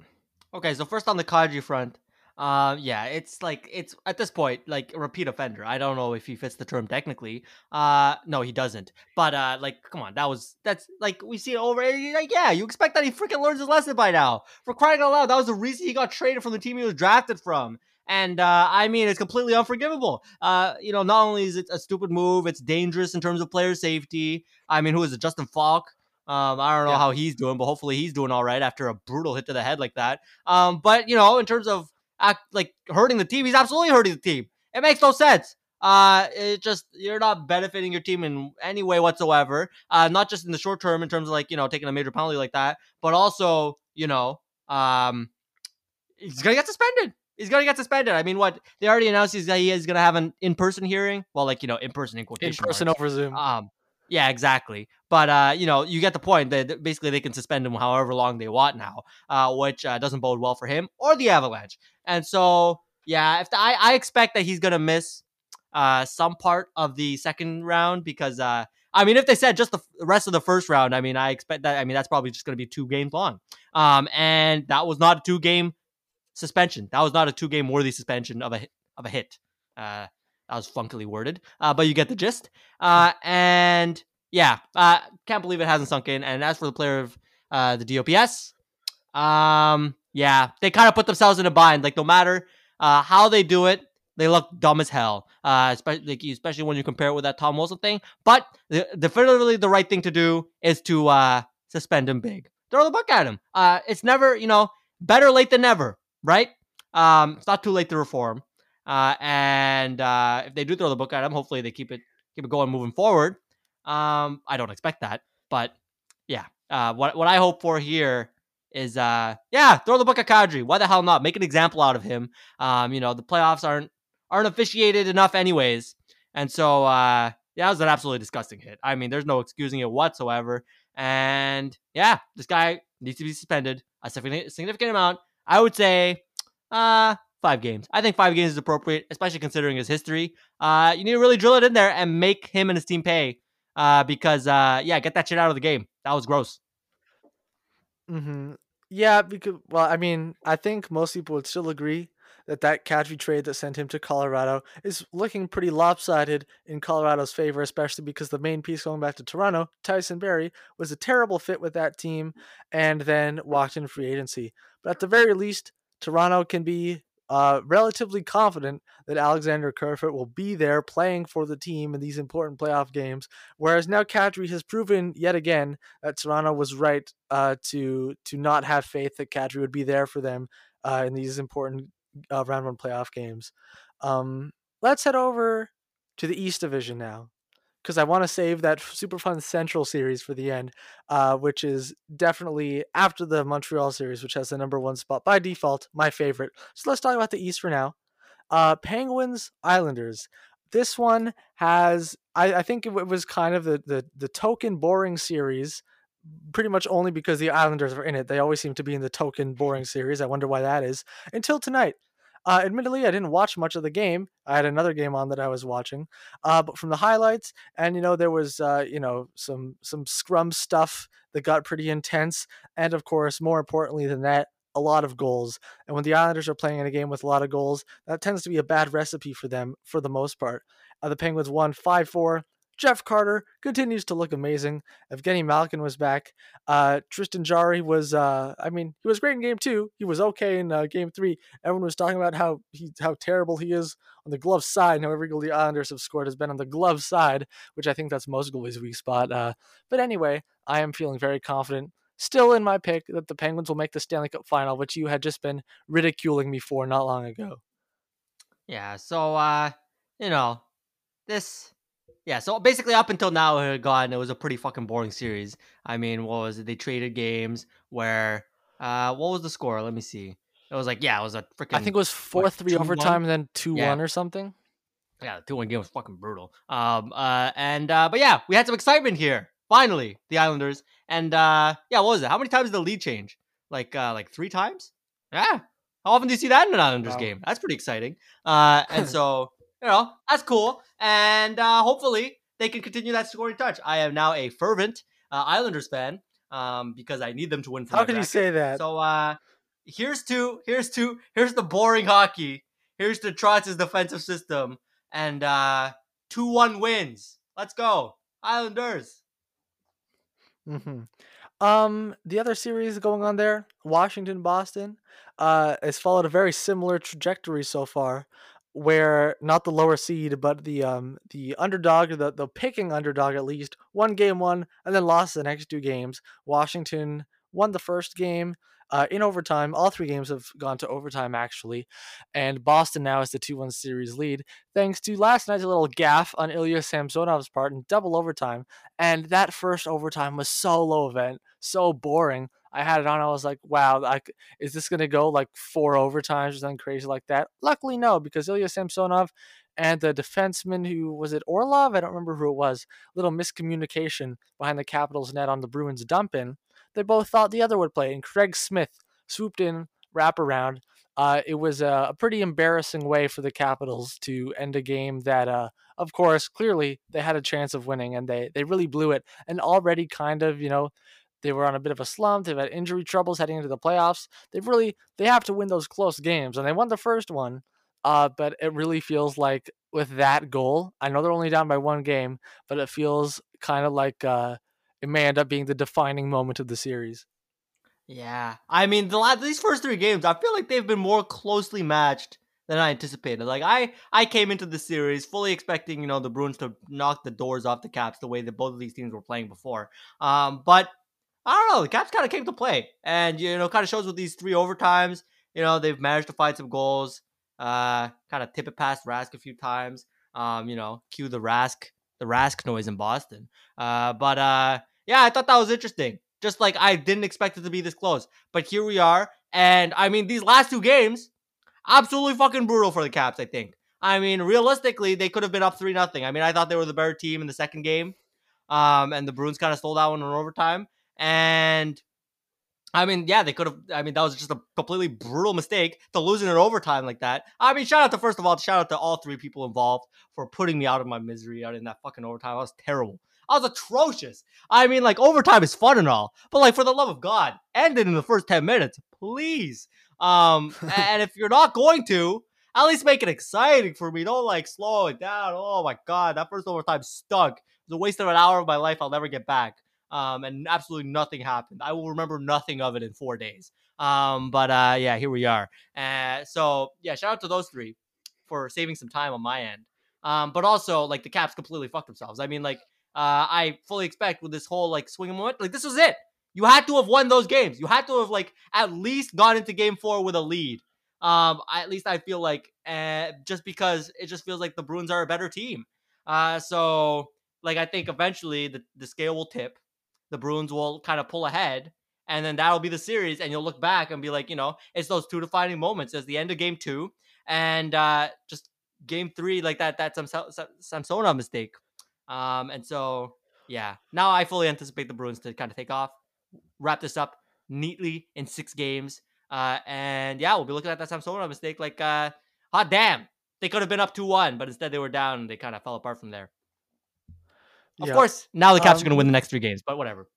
okay. So first on the Kadri front. Uh, yeah, it's like, it's at this point, like a repeat offender. I don't know if he fits the term technically. Uh, no, he doesn't. But, uh, like, come on, that was, that's like, we see it over. Like, yeah, you expect that he freaking learns his lesson by now. For crying out loud, that was the reason he got traded from the team he was drafted from. And, uh, I mean, it's completely unforgivable. Uh, you know, not only is it a stupid move, it's dangerous in terms of player safety. I mean, who is it? Justin Falk. Um, I don't know yeah. how he's doing, but hopefully he's doing all right after a brutal hit to the head like that. Um, but you know, in terms of, Act, like hurting the team, he's absolutely hurting the team. It makes no sense. Uh, it just, you're not benefiting your team in any way whatsoever. Uh, not just in the short term in terms of like, you know, taking a major penalty like that, but also you know, um, he's going to get suspended. He's going to get suspended. I mean, what? They already announced he's, he is going to have an in-person hearing. Well, like, you know, in-person in quotation marks. In-person over Zoom. Um, yeah, exactly. But, uh, you know, you get the point. They, they, basically, they can suspend him however long they want now, uh, which uh, doesn't bode well for him or the Avalanche. And so, yeah, if the, I, I expect that he's going to miss uh, some part of the second round because, uh, I mean, if they said just the rest of the first round, I mean, I expect that. I mean, that's probably just going to be two games long. Um, and that was not a two-game suspension. That was not a two-game worthy suspension of a hit, of a hit. Uh, that was funkily worded, uh, but you get the gist. Uh, and yeah, uh, can't believe it hasn't sunk in. And as for the player of uh, the D O P S, um, yeah, they kind of put themselves in a bind. Like no matter uh, how they do it, they look dumb as hell. Uh, especially, like, especially when you compare it with that Tom Wilson thing. But the, definitely the right thing to do is to uh, suspend him big, throw the book at him. Uh, it's never, you know, better late than never. Right? Um, it's not too late to reform. Uh, and uh, if they do throw the book at him, hopefully they keep it keep it going moving forward. Um, I don't expect that. But yeah, uh, what what I hope for here is, uh, yeah, throw the book at Kadri. Why the hell not? Make an example out of him. Um, you know, the playoffs aren't aren't officiated enough anyways. And so, uh, yeah, that was an absolutely disgusting hit. I mean, there's no excusing it whatsoever. And yeah, this guy needs to be suspended a significant amount. I would say uh, five games. I think five games is appropriate, especially considering his history. Uh, you need to really drill it in there and make him and his team pay uh, because, uh, yeah, get that shit out of the game. That was gross. Mm-hmm. Yeah, because, well, I mean, I think most people would still agree that that Kadri trade that sent him to Colorado is looking pretty lopsided in Colorado's favor, especially because the main piece going back to Toronto, Tyson Berry, was a terrible fit with that team and then walked in free agency. But at the very least, Toronto can be uh, relatively confident that Alexander Kerfoot will be there playing for the team in these important playoff games, whereas now Kadri has proven yet again that Toronto was right uh, to to not have faith that Kadri would be there for them uh, in these important Uh, round one playoff games. Um, let's head over to the East Division now, because I want to save that super fun Central series for the end, uh, which is definitely after the Montreal series, which has the number one spot by default, my favorite. So let's talk about the East for now. Uh, Penguins, Islanders. This one has, I, I think it was kind of the, the, the token boring series, pretty much only because the Islanders are in it. They always seem to be in the token boring series. I wonder why that is. Until tonight. Uh, admittedly, I didn't watch much of the game. I had another game on that I was watching. Uh, but from the highlights, and, you know, there was, uh, you know, some some scrum stuff that got pretty intense. And, of course, more importantly than that, a lot of goals. And when the Islanders are playing in a game with a lot of goals, that tends to be a bad recipe for them for the most part. Uh, the Penguins won five four. Jeff Carter continues to look amazing. Evgeny Malkin was back. Uh, Tristan Jarry was, uh, I mean, he was great in game two. He was okay in uh, game three. Everyone was talking about how he, how terrible he is on the glove side. Now, every goal the Islanders have scored has been on the glove side, which I think that's most goalies' weak spot. Uh, but anyway, I am feeling very confident still in my pick that the Penguins will make the Stanley Cup final, which you had just been ridiculing me for not long ago. Yeah, so, uh, you know, this... Yeah, so basically up until now, it had gone, it was a pretty fucking boring series. I mean, what was it? They traded games where, uh, what was the score? Let me see. It was like, yeah, it was a freaking... I think it was four three overtime and then two one yeah. or something. Yeah, the two one game was fucking brutal. Um, uh, and uh, But yeah, we had some excitement here. Finally, the Islanders. And uh, yeah, what was it? How many times did the lead change? Like uh, like three times? Yeah. How often do you see that in an Islanders wow. game? That's pretty exciting. Uh, and so... You know, that's cool. And uh, hopefully they can continue that scoring touch. I am now a fervent uh, Islanders fan um, because I need them to win. For How can you say that? So uh, here's to, here's to, here's the boring hockey. Here's to Trotz's defensive system. And uh, two one wins. Let's go, Islanders. Mm-hmm. Um, the other series going on there, Washington-Boston, uh, has followed a very similar trajectory so far, where not the lower seed, but the um the underdog, the, the picking underdog at least, won game one and then lost the next two games. Washington won the first game uh, in overtime. All three games have gone to overtime, actually. And Boston now is the two one series lead, thanks to last night's little gaffe on Ilya Samsonov's part in double overtime. And that first overtime was so low event, so boring. I had it on. I was like, wow, like, is this going to go like four overtimes or something crazy like that? Luckily, no, because Ilya Samsonov and the defenseman who was it, Orlov? I don't remember who it was. Little miscommunication behind the Capitals' net on the Bruins' dump-in. They both thought the other would play, and Craig Smith swooped in, wrap around. Uh, it was a, a pretty embarrassing way for the Capitals to end a game that, uh, of course, clearly they had a chance of winning, and they, they really blew it. And already kind of, you know, they were on a bit of a slump. They've had injury troubles heading into the playoffs. They've really, they have to win those close games, and they won the first one. Uh, but it really feels like with that goal, I know they're only down by one game, but it feels kind of like uh, it may end up being the defining moment of the series. Yeah, I mean, the last, these first three games, I feel like they've been more closely matched than I anticipated. Like, I, I came into the series fully expecting, you know, the Bruins to knock the doors off the Caps the way that both of these teams were playing before. Um, but, I don't know, the Caps kind of came to play. And, you know, kind of shows with these three overtimes, you know, they've managed to find some goals, uh, kind of tip it past Rask a few times, um, you know, cue the Rask, the Rask noise in Boston. Uh, but, uh, yeah, I thought that was interesting. Just like I didn't expect it to be this close. But here we are. And I mean, these last two games, absolutely fucking brutal for the Caps, I think. I mean, realistically, they could have been up three nothing. I mean, I thought they were the better team in the second game. Um, and the Bruins kind of stole that one in overtime. And I mean, yeah, they could have. I mean, that was just a completely brutal mistake to losing in overtime like that. I mean, shout out to, first of all, shout out to all three people involved for putting me out of my misery out in that fucking overtime. I was terrible. I was atrocious. I mean, like, overtime is fun and all, but, like, for the love of God, end it in the first ten minutes, please. Um, and if you're not going to, at least make it exciting for me. Don't, like, slow it down. Oh, my God. That first overtime stunk. It was a waste of an hour of my life I'll never get back. Um, and absolutely nothing happened. I will remember nothing of it in four days. Um, but, uh, yeah, here we are. Uh, so, yeah, shout out to those three for saving some time on my end. Um, but also, like, the Caps completely fucked themselves. I mean, like, Uh, I fully expect with this whole, like, swing moment, like, this was it. You had to have won those games. You had to have, like, at least gone into game four with a lead. Um, I, at least I feel like, uh, just because it just feels like the Bruins are a better team. Uh, so, like, I think eventually the, the scale will tip. The Bruins will kind of pull ahead. And then that'll be the series. And you'll look back and be like, you know, it's those two defining moments. It's the end of game two. And uh, just game three, like, that that Samsonov mistake. Um, and so, yeah, now I fully anticipate the Bruins to kind of take off, wrap this up neatly in six games. Uh, and yeah, we'll be looking at that Samsonov mistake like, uh, hot damn, they could have been up two one, but instead they were down and they kind of fell apart from there. Of yeah. course, now the Caps um, are going to win the next three games, but whatever.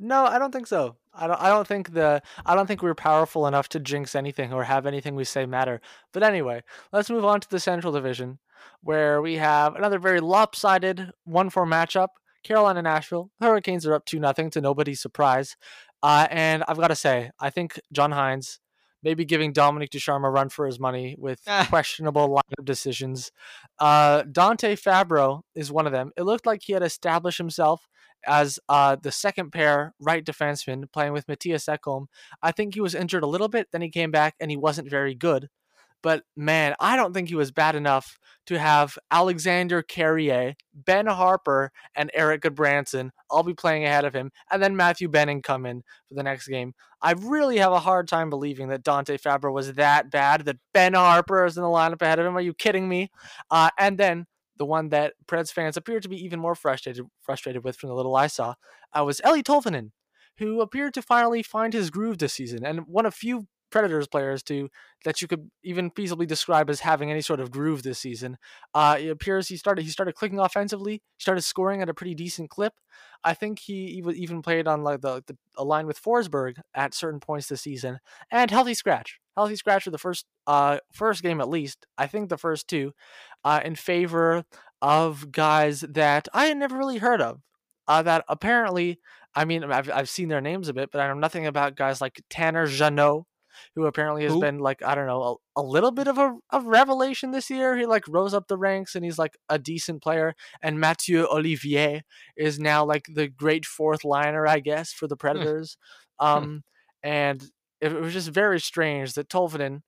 No, I don't think so. I don't, I don't think the, I don't think we're powerful enough to jinx anything or have anything we say matter. But anyway, let's move on to the Central Division, where we have another very lopsided one four matchup. Carolina, Nashville. Hurricanes are up two nothing to nobody's surprise. Uh, and I've got to say, I think John Hynes may be giving Dominique Ducharme a run for his money with questionable lineup decisions. Uh, Dante Fabro is one of them. It looked like he had established himself as uh, the second pair right defenseman playing with Matthias Ekholm. I think he was injured a little bit, then he came back and he wasn't very good. But, man, I don't think he was bad enough to have Alexander Carrier, Ben Harpur, and Eric Goodbranson all be playing ahead of him, and then Matthew Benning come in for the next game. I really have a hard time believing that Dante Fabro was that bad, that Ben Harpur is in the lineup ahead of him. Are you kidding me? Uh, and then the one that Preds fans appear to be even more frustrated frustrated with from the little I saw uh, was Ellie Tolvanen, who appeared to finally find his groove this season, and one of few Predators players to that you could even feasibly describe as having any sort of groove this season. Uh, it appears he started he started clicking offensively. He started scoring at a pretty decent clip. I think he even played on like the, the a line with Forsberg at certain points this season. And healthy scratch, healthy scratch for the first uh first game at least. I think the first two, uh, in favor of guys that I had never really heard of. Uh, that apparently, I mean, I've I've seen their names a bit, but I know nothing about guys like Tanner Janot, who apparently has Who? been, like, I don't know, a, a little bit of a, a revelation this year. He, like, rose up the ranks, and he's, like, a decent player. And Mathieu Olivier is now, like, the great fourth liner, I guess, for the Predators. um, and it, it was just very strange that Tolvanen,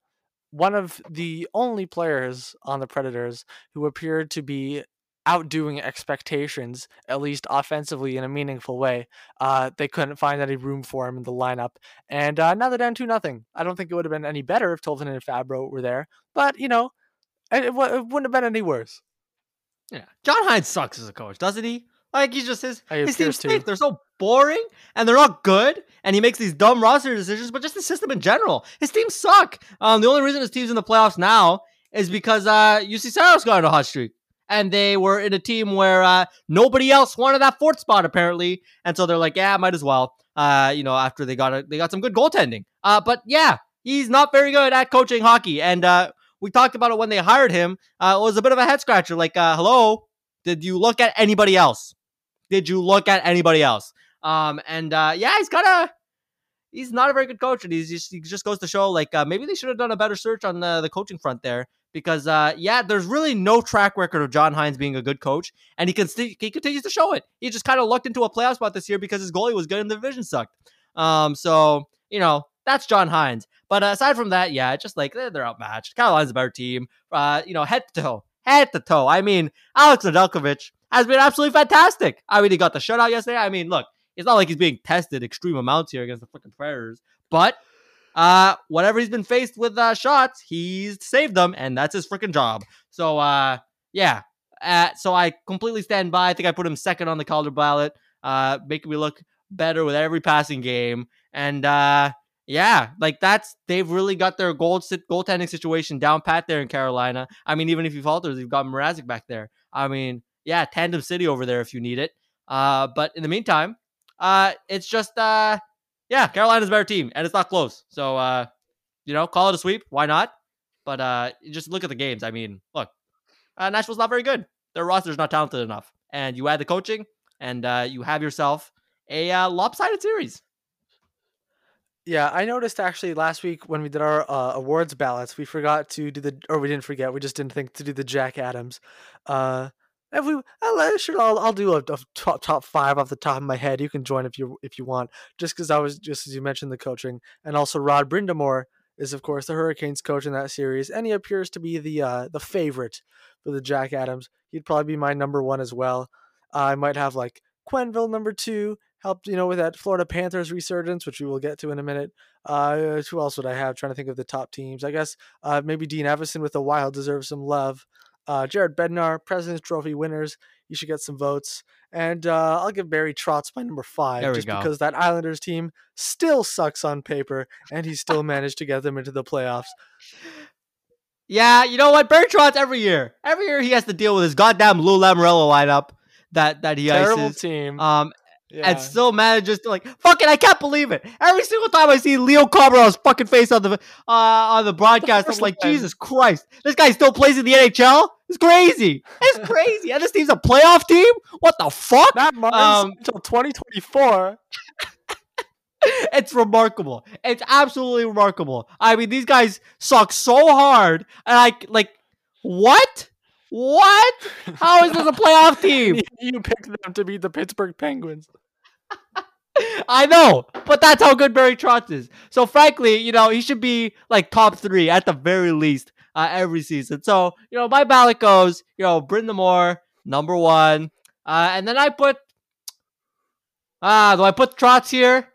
one of the only players on the Predators who appeared to be outdoing expectations, at least offensively, in a meaningful way. Uh, they couldn't find any room for him in the lineup, and uh, now they're down two nothing. I don't think it would have been any better if Tolvanen and Fabro were there, but you know, it, it wouldn't have been any worse. Yeah, John Hynes sucks as a coach, doesn't he? Like, he's just his. His team's fake. They're so boring, and they're not good. And he makes these dumb roster decisions, but just the system in general. His teams suck. Um, the only reason his team's in the playoffs now is because uh, U C Saros got on a hot streak. And they were in a team where uh, nobody else wanted that fourth spot, apparently. And so they're like, yeah, might as well. Uh, you know, after they got a, they got some good goaltending. Uh, but yeah, he's not very good at coaching hockey. And uh, we talked about it when they hired him. Uh, it was a bit of a head scratcher. Like, uh, hello, did you look at anybody else? Did you look at anybody else? Um, and uh, yeah, he's got a. He's not a very good coach, and he's just, he just goes to show, like, uh, maybe they should have done a better search on the, the coaching front there, because, uh, yeah, there's really no track record of John Hynes being a good coach, and he, const- he continues to show it. He just kind of lucked into a playoff spot this year because his goalie was good and the division sucked. Um, so, you know, that's John Hynes. But aside from that, yeah, just like, eh, they're outmatched. Carolina's a better team, uh, you know, head to toe, head to toe. I mean, Alex Nedeljkovic has been absolutely fantastic. I mean, he got the shutout yesterday. I mean, look. It's not like he's being tested extreme amounts here against the fucking Predators. But uh, whatever he's been faced with uh, shots, he's saved them, and that's his freaking job. So, uh, yeah. Uh, so I completely stand by. I think I put him second on the Calder ballot, uh, making me look better with every passing game. And, uh, yeah, like that's they've really got their goal sit, goaltending situation down pat there in Carolina. I mean, even if he falters, you've got Mrazek back there. I mean, yeah, Tandem City over there if you need it. Uh, but in the meantime, Uh, it's just, uh, yeah, Carolina's a better team, and it's not close. So, uh, you know, call it a sweep. Why not? But uh, just look at the games. I mean, look, uh, Nashville's not very good. Their roster's not talented enough. And you add the coaching, and uh, you have yourself a uh, lopsided series. Yeah, I noticed actually last week when we did our uh, awards ballots, we forgot to do the, or we didn't forget, we just didn't think to do the Jack Adams. Uh If we, I'll, sure, I'll, I'll do a, a top top five off the top of my head. You can join if you if you want. Just because I was just as you mentioned the coaching, and also Rod Brindamore is of course the Hurricanes coach in that series, and he appears to be the uh, the favorite for the Jack Adams. He'd probably be my number one as well. Uh, I might have like Quenneville number two, helped you know with that Florida Panthers resurgence, which we will get to in a minute. Uh, who else would I have? Trying to think of the top teams. I guess uh, maybe Dean Evason with the Wild deserves some love. Uh, Jared Bednar, President's Trophy winners. You should get some votes. And uh, I'll give Barry Trotz my number five, there just we go. Because that Islanders team still sucks on paper, and he still managed to get them into the playoffs. Yeah, you know what? Barry Trotz every year. Every year he has to deal with his goddamn Lou Lamoriello lineup that, that he Terrible ices. Terrible team. Um, yeah. And still manages to like, fuck it, I can't believe it. Every single time I see Leo Carborough's fucking face on the uh, on the broadcast, I'm like, Jesus Christ, this guy still plays in the N H L? It's crazy. It's crazy. And this team's a playoff team? What the fuck? Not much um, until twenty twenty-four. It's remarkable. It's absolutely remarkable. I mean, these guys suck so hard. And I, like, what? What? How is this a playoff team? You picked them to be the Pittsburgh Penguins. I know, but that's how good Barry Trotz is. So frankly, you know, he should be like top three at the very least uh, every season. So, you know, my ballot goes, you know, Brindamore, number one. Uh, and then I put, ah, uh, do I put Trotz here?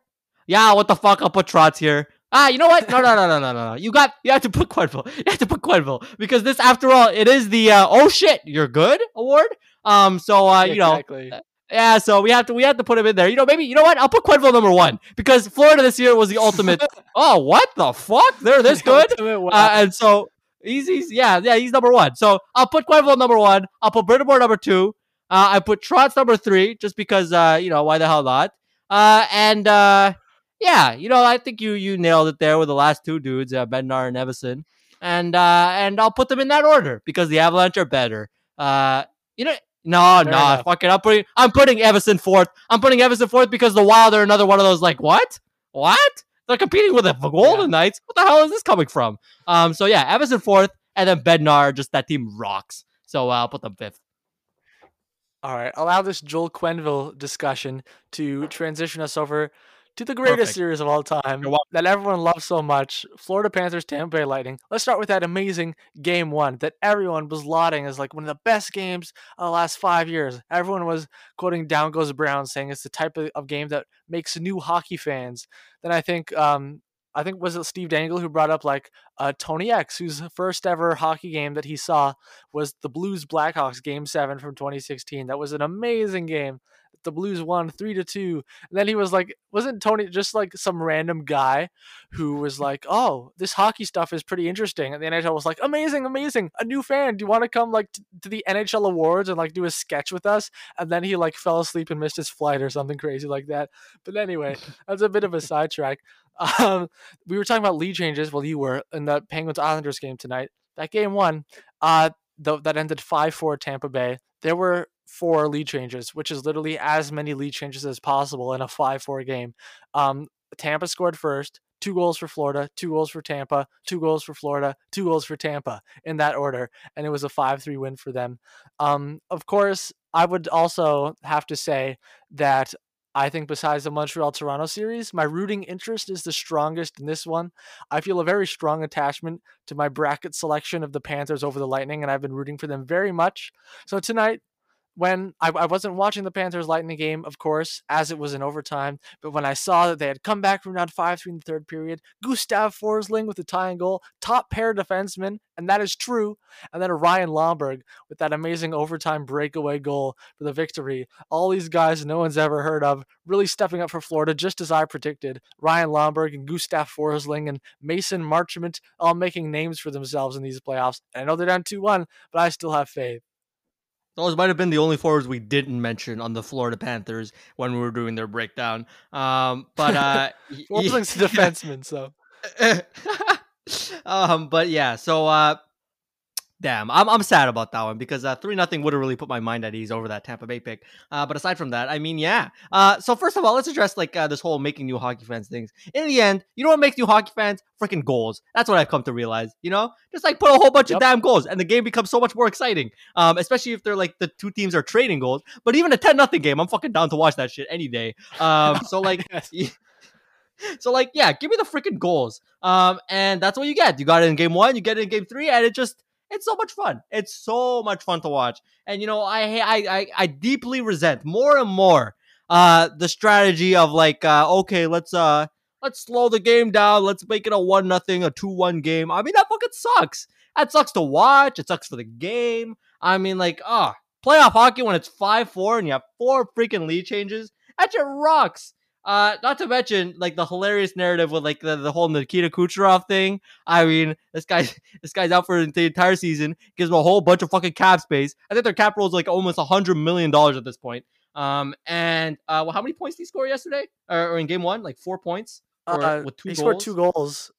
Yeah, what the fuck? I'll put Trotz here. Ah, you know what? No, no, no, no, no, no. You got, you have to put Quenneville. You have to put Quenneville because this, after all, it is the uh, "Oh shit, you're good" award. Um, so uh, yeah, you know, exactly. yeah. So we have to, we have to put him in there. You know, maybe you know what? I'll put Quenneville number one because Florida this year was the ultimate. Oh, what the fuck? They're this good, wow. uh, and so he's, he's, yeah, yeah, he's number one. So I'll put Quenneville number one. I'll put Brindamore number two. Uh, I put Trotz number three just because, uh, you know, why the hell not? Uh, and. Uh, Yeah, you know, I think you you nailed it there with the last two dudes, uh, Bednar and Evason. And uh, and I'll put them in that order because the Avalanche are better. Uh, you know, no, Fair no, enough. fuck it. I'm putting, I'm putting Evason fourth. I'm putting Evason fourth because the Wild are another one of those like, what? What? They're competing with the Golden yeah. Knights? What the hell is this coming from? Um, So, yeah, Evason fourth, and then Bednar, just that team rocks. So uh, I'll put them fifth. All right, allow this Joel Quenneville discussion to transition us over to the greatest Perfect. series of all time that everyone loves so much, Florida Panthers, Tampa Bay Lightning. Let's start with that amazing game one that everyone was lauding as like one of the best games of the last five years. Everyone was quoting Down Goes the Browns, saying it's the type of, of game that makes new hockey fans. Then I think, um, I think was it Steve Dangle who brought up like uh, Tony X, whose first ever hockey game that he saw was the Blues Blackhawks game seven from twenty sixteen. That was an amazing game. The Blues won three to two. And then he was like, wasn't Tony just like some random guy who was like, oh, this hockey stuff is pretty interesting. And the N H L was like, amazing, amazing. A new fan. Do you want to come like t- to the N H L awards and like do a sketch with us? And then he like fell asleep and missed his flight or something crazy like that. But anyway, that's a bit of a sidetrack. Um, we were talking about lead changes. Well, you were in the Penguins Islanders game tonight. That game one, uh, th- that ended five four Tampa Bay. There were four lead changes, which is literally as many lead changes as possible in a five four game. Um, Tampa scored first, two goals for Florida, two goals for Tampa, two goals for Florida, two goals for Tampa in that order. And it was a five three win for them. Um, of course, I would also have to say that I think besides the Montreal-Toronto series, my rooting interest is the strongest in this one. I feel a very strong attachment to my bracket selection of the Panthers over the Lightning, and I've been rooting for them very much. So tonight, when I, I wasn't watching the Panthers-Lightning game, of course, as it was in overtime, but when I saw that they had come back from down five three in the third period, Gustav Forsling with the tying goal, top pair defenseman, and that is true, and then Ryan Lomberg with that amazing overtime breakaway goal for the victory. All these guys no one's ever heard of really stepping up for Florida, just as I predicted. Ryan Lomberg and Gustav Forsling and Mason Marchment all making names for themselves in these playoffs. And I know they're down two one, but I still have faith. Those might have been the only forwards we didn't mention on the Florida Panthers when we were doing their breakdown. Um, but uh, Forsling's a defenseman, so. um, but yeah, so uh, damn, I'm I'm sad about that one because uh, three nothing would have really put my mind at ease over that Tampa Bay pick. Uh, but aside from that, I mean, yeah. Uh, so first of all, let's address like uh, this whole making new hockey fans things. In the end, you know what makes new hockey fans? Freaking goals. That's what I've come to realize, you know, just like put a whole bunch yep. of damn goals and the game becomes so much more exciting, um, especially if they're like the two teams are trading goals. But even a ten nothing game, I'm fucking down to watch that shit any day. Um, so like, so like, yeah, give me the freaking goals. Um, and that's what you get. You got it in game one, you get it in game three, and it just, it's so much fun. It's so much fun to watch. And, you know, I, I, I, I deeply resent more and more uh, the strategy of like, uh, okay, let's, uh, Let's slow the game down. Let's make it a one nothing, a two one game. I mean, that fucking sucks. That sucks to watch. It sucks for the game. I mean, like, ah, oh, playoff hockey when it's five four and you have four freaking lead changes. That shit rocks. Uh, not to mention like the hilarious narrative with like the, the whole Nikita Kucherov thing. I mean, this guy, this guy's out for the entire season. Gives him a whole bunch of fucking cap space. I think their cap roll is like almost a hundred million dollars at this point. Um, and uh, well, how many points did he score yesterday or, or in game one? Like four points. Or, uh, with two he goals? scored two goals.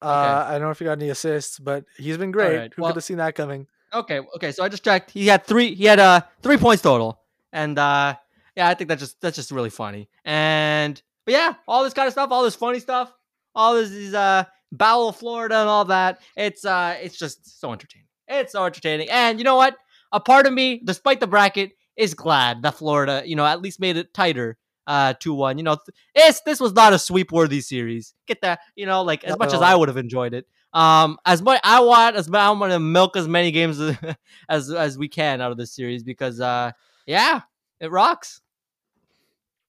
Okay. Uh, I don't know if he got any assists, but he's been great. Right. Who well, could have seen that coming? Okay, okay. So I just checked. He had three. He had uh three points total, and uh, yeah, I think that's just that's just really funny. And but yeah, all this kind of stuff, all this funny stuff, all this these uh Battle of Florida and all that. It's uh, it's just so entertaining. It's so entertaining. And you know what? A part of me, despite the bracket, is glad that Florida, you know, at least made it tighter. Uh, two one. You know, th- this this was not a sweep worthy series. Get that? You know, like as not much as I would have enjoyed it. Um, as much I want as I want to milk as many games as, as as we can out of this series because uh, yeah, it rocks.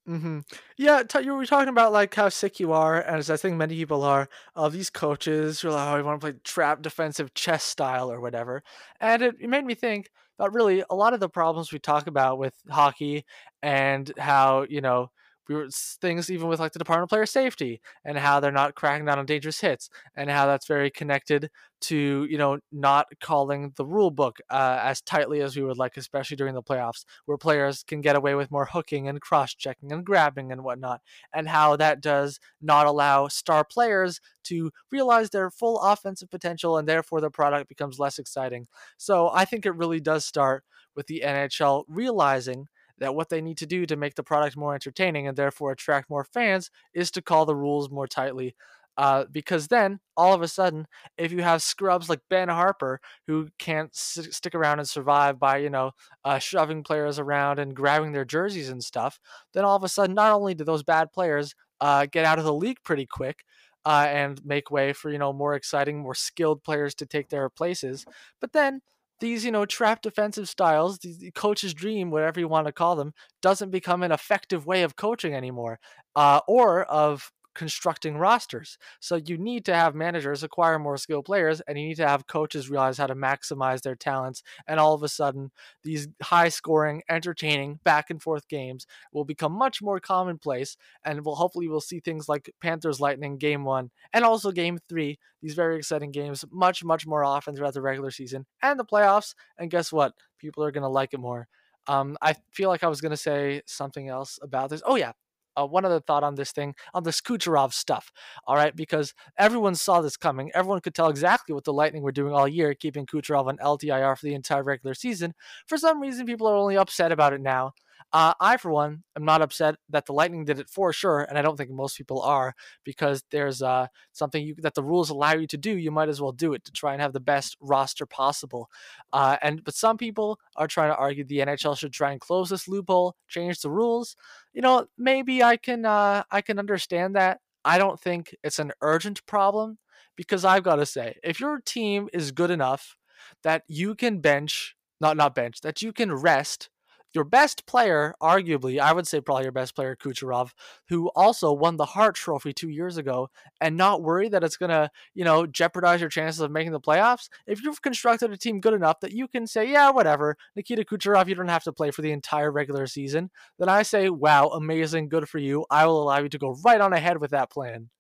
Mm-hmm. Yeah, t- you were talking about like how sick you are, and as I think many people are, of these coaches who are like, oh, you want to play trap defensive chess style or whatever, and it, it made me think. But really, a lot of the problems we talk about with hockey and how, you know, we were things even with like the Department of Player Safety and how they're not cracking down on dangerous hits and how that's very connected to, you know, not calling the rule book uh, as tightly as we would like, especially during the playoffs where players can get away with more hooking and cross-checking and grabbing and whatnot, and how that does not allow star players to realize their full offensive potential and therefore the product becomes less exciting. So I think it really does start with the N H L realizing that what they need to do to make the product more entertaining and therefore attract more fans is to call the rules more tightly. Uh, because then, all of a sudden, if you have scrubs like Ben Harpur, who can't s- stick around and survive by, you know, uh, shoving players around and grabbing their jerseys and stuff, then all of a sudden, not only do those bad players uh, get out of the league pretty quick uh, and make way for, you know, more exciting, more skilled players to take their places. But then these, you know, trap defensive styles, the coach's dream, whatever you want to call them, doesn't become an effective way of coaching anymore uh, or of constructing rosters. So you need to have managers acquire more skilled players, and you need to have coaches realize how to maximize their talents. And all of a sudden, these high scoring, entertaining, back and forth games will become much more commonplace, and we'll hopefully we'll see things like Panthers Lightning game one and also game three, these very exciting games much, much more often throughout the regular season and the playoffs. And guess what? People are going to like it more. Um, I feel like I was going to say something else about this. Oh yeah. Uh, one other thought on this thing, on this Kucherov stuff, all right? Because everyone saw this coming. Everyone could tell exactly what the Lightning were doing all year, keeping Kucherov on L T I R for the entire regular season. For some reason, people are only upset about it now. Uh, I, for one, am not upset that the Lightning did it for sure, and I don't think most people are, because there's uh, something you, that the rules allow you to do. You might as well do it to try and have the best roster possible. Uh, and But some people are trying to argue the N H L should try and close this loophole, change the rules. You know, maybe I can uh, I can understand that. I don't think it's an urgent problem, because I've got to say, if your team is good enough that you can bench, not not bench, that you can rest your best player, arguably, I would say probably your best player, Kucherov, who also won the Hart Trophy two years ago, and not worry that it's going to, you know, jeopardize your chances of making the playoffs. If you've constructed a team good enough that you can say, yeah, whatever, Nikita Kucherov, you don't have to play for the entire regular season, then I say, wow, amazing, good for you. I will allow you to go right on ahead with that plan.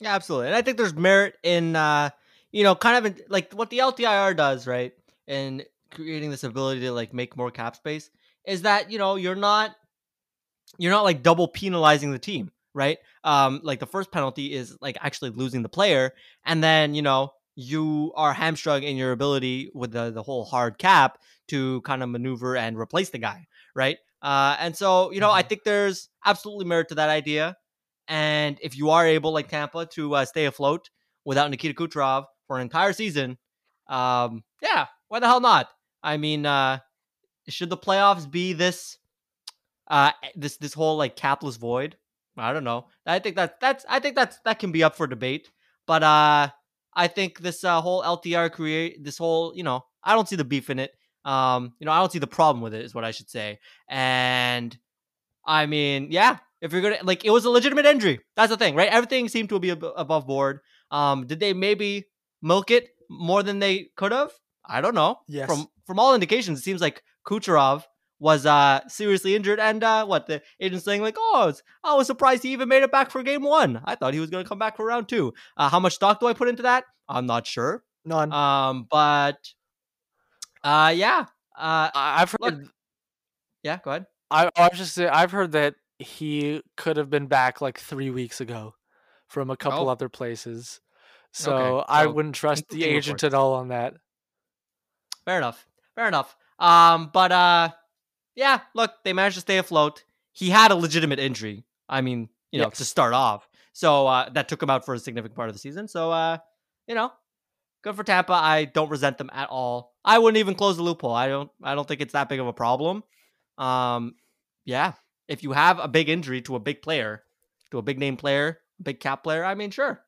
Yeah, absolutely. And I think there's merit in, uh, you know, kind of in, like what the L T I R does, right? And creating this ability to like make more cap space is that, you know, you're not, you're not like double penalizing the team, right? Um, like the first penalty is like actually losing the player. And then, you know, you are hamstrung in your ability with the, the whole hard cap to kind of maneuver and replace the guy. Right. Uh, and so, you know, I think there's absolutely merit to that idea. And if you are able, like Tampa, to uh, stay afloat without Nikita Kucherov for an entire season, um, yeah, why the hell not? I mean, uh, should the playoffs be this, uh, this this whole like capless void? I don't know. I think that that's I think that's that can be up for debate. But uh, I think this uh, whole L T R create this whole you know I don't see the beef in it. Um, you know I don't see the problem with it is what I should say. And I mean, yeah, if you're gonna like, it was a legitimate injury. That's the thing, right? Everything seemed to be ab- above board. Um, did they maybe milk it more than they could have? I don't know. Yes. From from all indications, it seems like Kucherov was uh, seriously injured, and uh, what the agent's saying, like, oh, I was, I was surprised he even made it back for game one. I thought he was going to come back for round two. Uh, how much stock do I put into that? I'm not sure. None. Um, but uh, yeah, uh, I've heard. Look, yeah, go ahead. I, I was just saying, I've heard that he could have been back like three weeks ago from a couple oh. other places, so okay. I so, wouldn't trust the agent at all on that. Fair enough. Fair enough. Um, but uh, yeah, look, they managed to stay afloat. He had a legitimate injury. I mean, you know, yes. to start off. So uh, that took him out for a significant part of the season. So, uh, you know, good for Tampa. I don't resent them at all. I wouldn't even close the loophole. I don't I don't think it's that big of a problem. Um, yeah. If you have a big injury to a big player, to a big name player, big cap player, I mean, sure.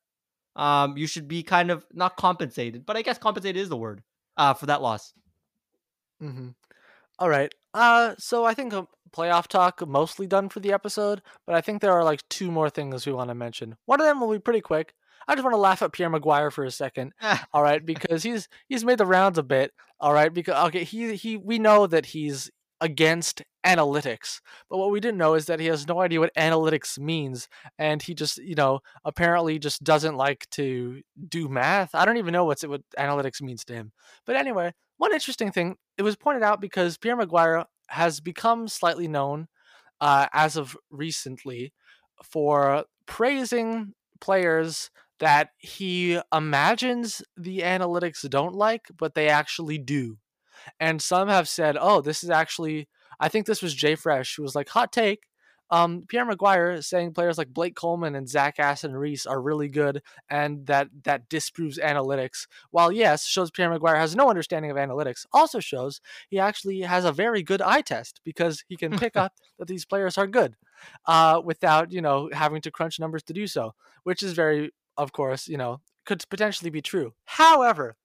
Um, you should be kind of not compensated, but I guess compensated is the word. Uh, for that loss. Mm-hmm. All right. Uh, so I think playoff talk mostly done for the episode, but I think there are like two more things we want to mention. One of them will be pretty quick. I just want to laugh at Pierre Maguire for a second. All right, because he's he's made the rounds a bit. All right, because okay, he he we know that he's against analytics, but what we didn't know is that he has no idea what analytics means, and he just, you know, apparently just doesn't like to do math. I don't even know what's what analytics means to him. But anyway, one interesting thing, it was pointed out because Pierre Maguire has become slightly known uh, as of recently for praising players that he imagines the analytics don't like, but they actually do. And some have said, oh, this is actually, I think this was Jay Fresh, who was like, hot take. Um, Pierre Maguire is saying players like Blake Coleman and Zach Aston-Reese are really good, and that that disproves analytics. While yes, shows Pierre Maguire has no understanding of analytics, also shows he actually has a very good eye test, because he can pick up that these players are good uh, without, you know, having to crunch numbers to do so, which is very, of course, you know, could potentially be true. However,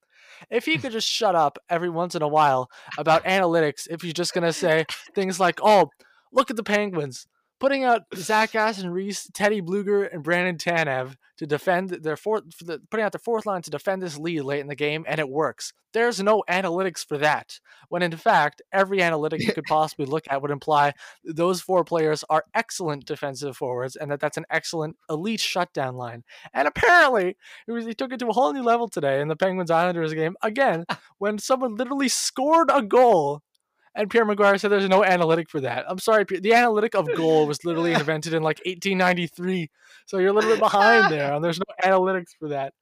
if he could just shut up every once in a while about analytics, if he's just going to say things like, oh, look at the Penguins, putting out Zach Aston-Reese, Teddy Bluger, and Brandon Tanev to defend their fourth, the, putting out their fourth line to defend this lead late in the game, and it works. There's no analytics for that, when in fact, every analytic you could possibly look at would imply those four players are excellent defensive forwards, and that that's an excellent elite shutdown line. And apparently, it was, he took it to a whole new level today in the Penguins Islanders game, again, when someone literally scored a goal. And Pierre Maguire said there's no analytic for that. I'm sorry, Pierre. The analytic of goal was literally invented in like eighteen ninety-three. So you're a little bit behind there, and there's no analytics for that.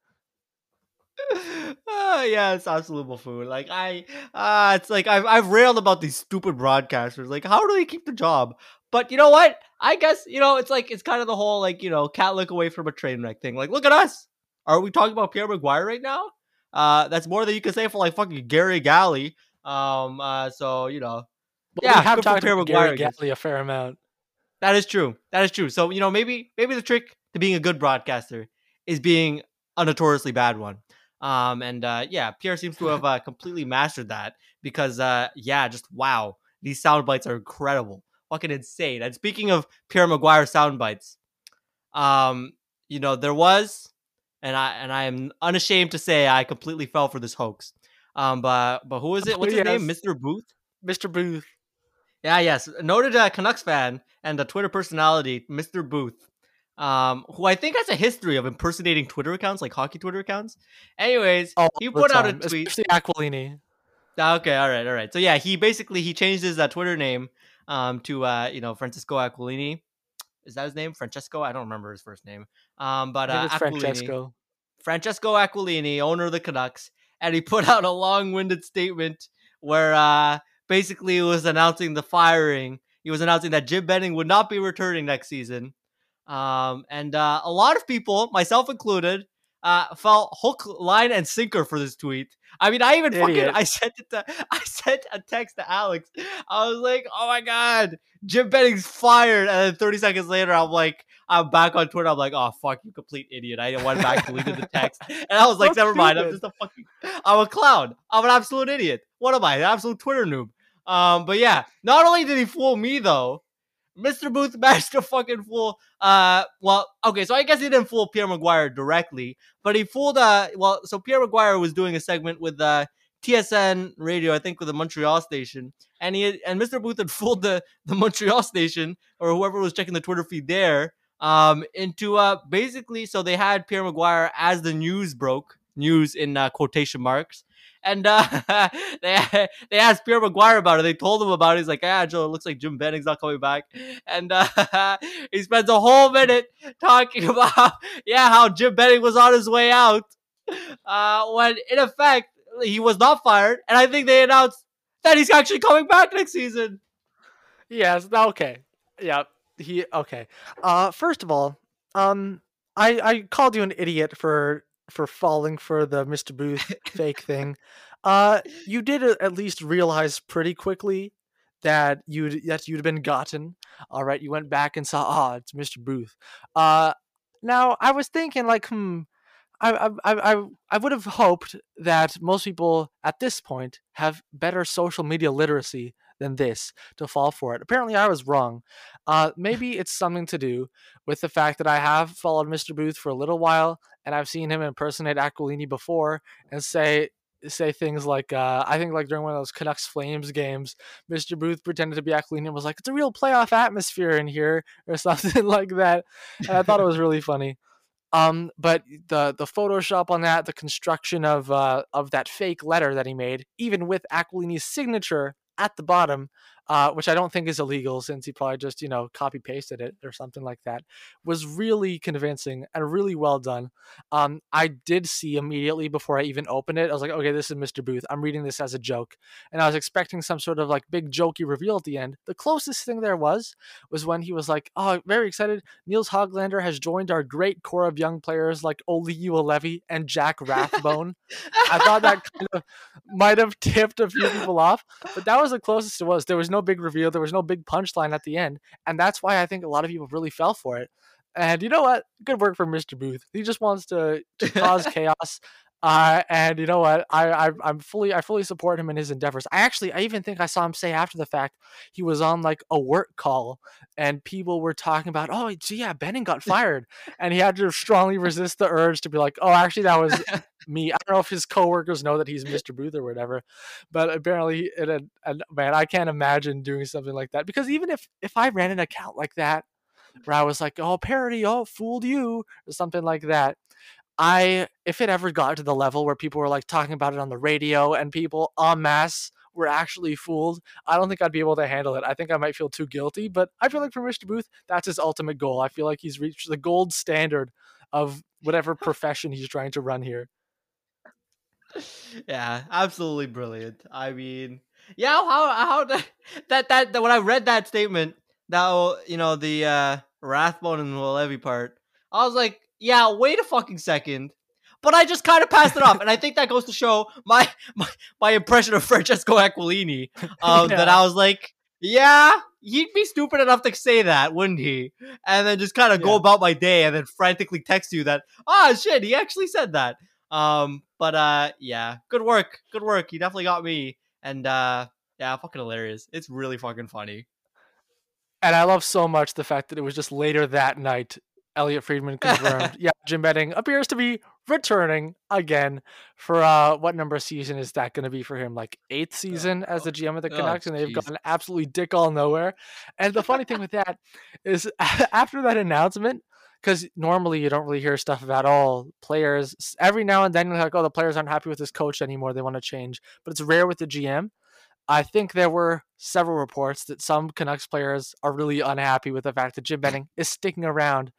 Oh, yeah, it's absolute buffoon. Like, I, uh, it's like I've, I've railed about these stupid broadcasters. Like, how do they keep the job? But you know what? I guess, you know, it's like, it's kind of the whole, like, you know, cat lick away from a train wreck thing. Like, look at us. Are we talking about Pierre Maguire right now? Uh, that's more than you can say for like fucking Gary Galley. Um. Uh. So you know, but yeah, we have talked about Gary Gattley a fair amount. That is true. That is true. So you know, maybe maybe the trick to being a good broadcaster is being a notoriously bad one. Um. And uh, yeah, Pierre seems to have uh, completely mastered that, because uh, yeah, just wow, these sound bites are incredible, fucking insane. And speaking of Pierre Maguire sound bites, um, you know, there was, and I and I am unashamed to say, I completely fell for this hoax. Um, but but who is it? What's his yes. name? Mister Booth. Mister Booth. Yeah, yes. Noted uh, Canucks fan and a Twitter personality, Mister Booth, um, who I think has a history of impersonating Twitter accounts, like hockey Twitter accounts. Anyways, all he put out a tweet. Especially Aquilini. Okay, all right, all right. So yeah, he basically he changed his uh, Twitter name um to uh you know Francesco Aquilini. Is that his name? Francesco? I don't remember his first name. Um, but uh, Aquilini. Francesco. Francesco Aquilini, owner of the Canucks. And he put out a long-winded statement where uh, basically it was announcing the firing. He was announcing that Jim Benning would not be returning next season. Um, and uh, a lot of people, myself included, uh, fell hook, line, and sinker for this tweet. I mean, I even Idiot. fucking I sent it to, I sent a text to Alex. I was like, "Oh my god, Jim Benning's fired!" And then thirty seconds later, I'm like, I'm back on Twitter. I'm like, "Oh fuck, you complete idiot!" I went back, deleted the text, and I was like, That's "Never stupid. mind. I'm just a fucking, I'm a clown. I'm an absolute idiot. What am I? An absolute Twitter noob." Um, but yeah, not only did he fool me though, Mister Booth managed to fucking fool. Uh, well, okay, so I guess he didn't fool Pierre Maguire directly, but he fooled. Uh, well, so Pierre Maguire was doing a segment with uh T S N Radio, I think, with the Montreal station, and he had, and Mister Booth had fooled the the Montreal station or whoever was checking the Twitter feed there, um, into uh basically. So they had Pierre Maguire as the news broke, news in uh, quotation marks. And uh, they they asked Pierre Maguire about it. They told him about it. He's like, ah, Joe, it looks like Jim Benning's not coming back. And uh, he spends a whole minute talking about, yeah, how Jim Benning was on his way out. Uh, when, in effect, he was not fired. And I think they announced that he's actually coming back next season. Yes, okay. Yeah, he, okay. Uh, first of all, um, I, I called you an idiot for... for falling for the Mister Booth fake thing. Uh, you did at least realize pretty quickly that you'd, that you'd been gotten. All right. You went back and saw, ah, oh, it's Mister Booth. Uh, now I was thinking like, hmm, I, I, I, I would have hoped that most people at this point have better social media literacy than this to fall for it. Apparently I was wrong. Uh, maybe it's something to do with the fact that I have followed Mister Booth for a little while, and I've seen him impersonate Aquilini before and say say things like, uh, I think like during one of those Canucks Flames games, Mister Booth pretended to be Aquilini and was like, it's a real playoff atmosphere in here or something like that. And I thought it was really funny. Um, but the the Photoshop on that, the construction of uh, of that fake letter that he made, even with Aquilini's signature at the bottom, uh, which I don't think is illegal since he probably just, you know, copy pasted it or something like that, was really convincing and really well done. Um, I did see immediately before I even opened it, I was like, okay, this is Mister Booth. I'm reading this as a joke. And I was expecting some sort of like big jokey reveal at the end. The closest thing there was, was when he was like, oh, very excited. Niels Höglander has joined our great core of young players like Olli Juolevi and Jack Rathbone. I thought that kind of might have tipped a few people off, but that was the closest it was. There was no big reveal. There was no big punchline at the end. And that's why I think a lot of people really fell for it. And you know what? Good work for Mister Booth. He just wants to, to cause chaos. Uh, and you know what? I, I I'm fully I fully support him in his endeavors. I actually I even think I saw him say after the fact he was on like a work call and people were talking about, oh gee, yeah, Benning got fired, and he had to strongly resist the urge to be like, oh, actually that was me. I don't know if his coworkers know that he's Mister Booth or whatever, but apparently it had, and man, I can't imagine doing something like that, because even if if I ran an account like that where I was like, oh, parody, oh, fooled you or something like that. I, if it ever got to the level where people were like talking about it on the radio and people en masse were actually fooled, I don't think I'd be able to handle it. I think I might feel too guilty, but I feel like for Mister Booth, that's his ultimate goal. I feel like he's reached the gold standard of whatever profession he's trying to run here. Yeah, absolutely brilliant. I mean, yeah, how, how that, that, that, that when I read that statement, that, you know, the uh, Rathbone and Levy part, I was like, yeah, wait a fucking second. But I just kind of passed it off. And I think that goes to show my my, my impression of Francesco Aquilini. Um, yeah. That I was like, yeah, he'd be stupid enough to say that, wouldn't he? And then just kind of yeah. go about my day and then frantically text you that, oh, shit, he actually said that. Um, but uh, yeah, good work. Good work. He definitely got me. And uh, yeah, fucking hilarious. It's really fucking funny. And I love so much the fact that it was just later that night Elliot Friedman confirmed. Yeah, Jim Benning appears to be returning again for uh, what number of season is that going to be for him? Like eighth season oh, as the G M of the Canucks, oh, and they've geez. gotten absolutely dick all nowhere. And the funny thing with that is after that announcement, because normally you don't really hear stuff about all players. Every now and then you're like, oh, the players aren't happy with this coach anymore. They want to change. But it's rare with the G M. I think there were several reports that some Canucks players are really unhappy with the fact that Jim Benning is sticking around.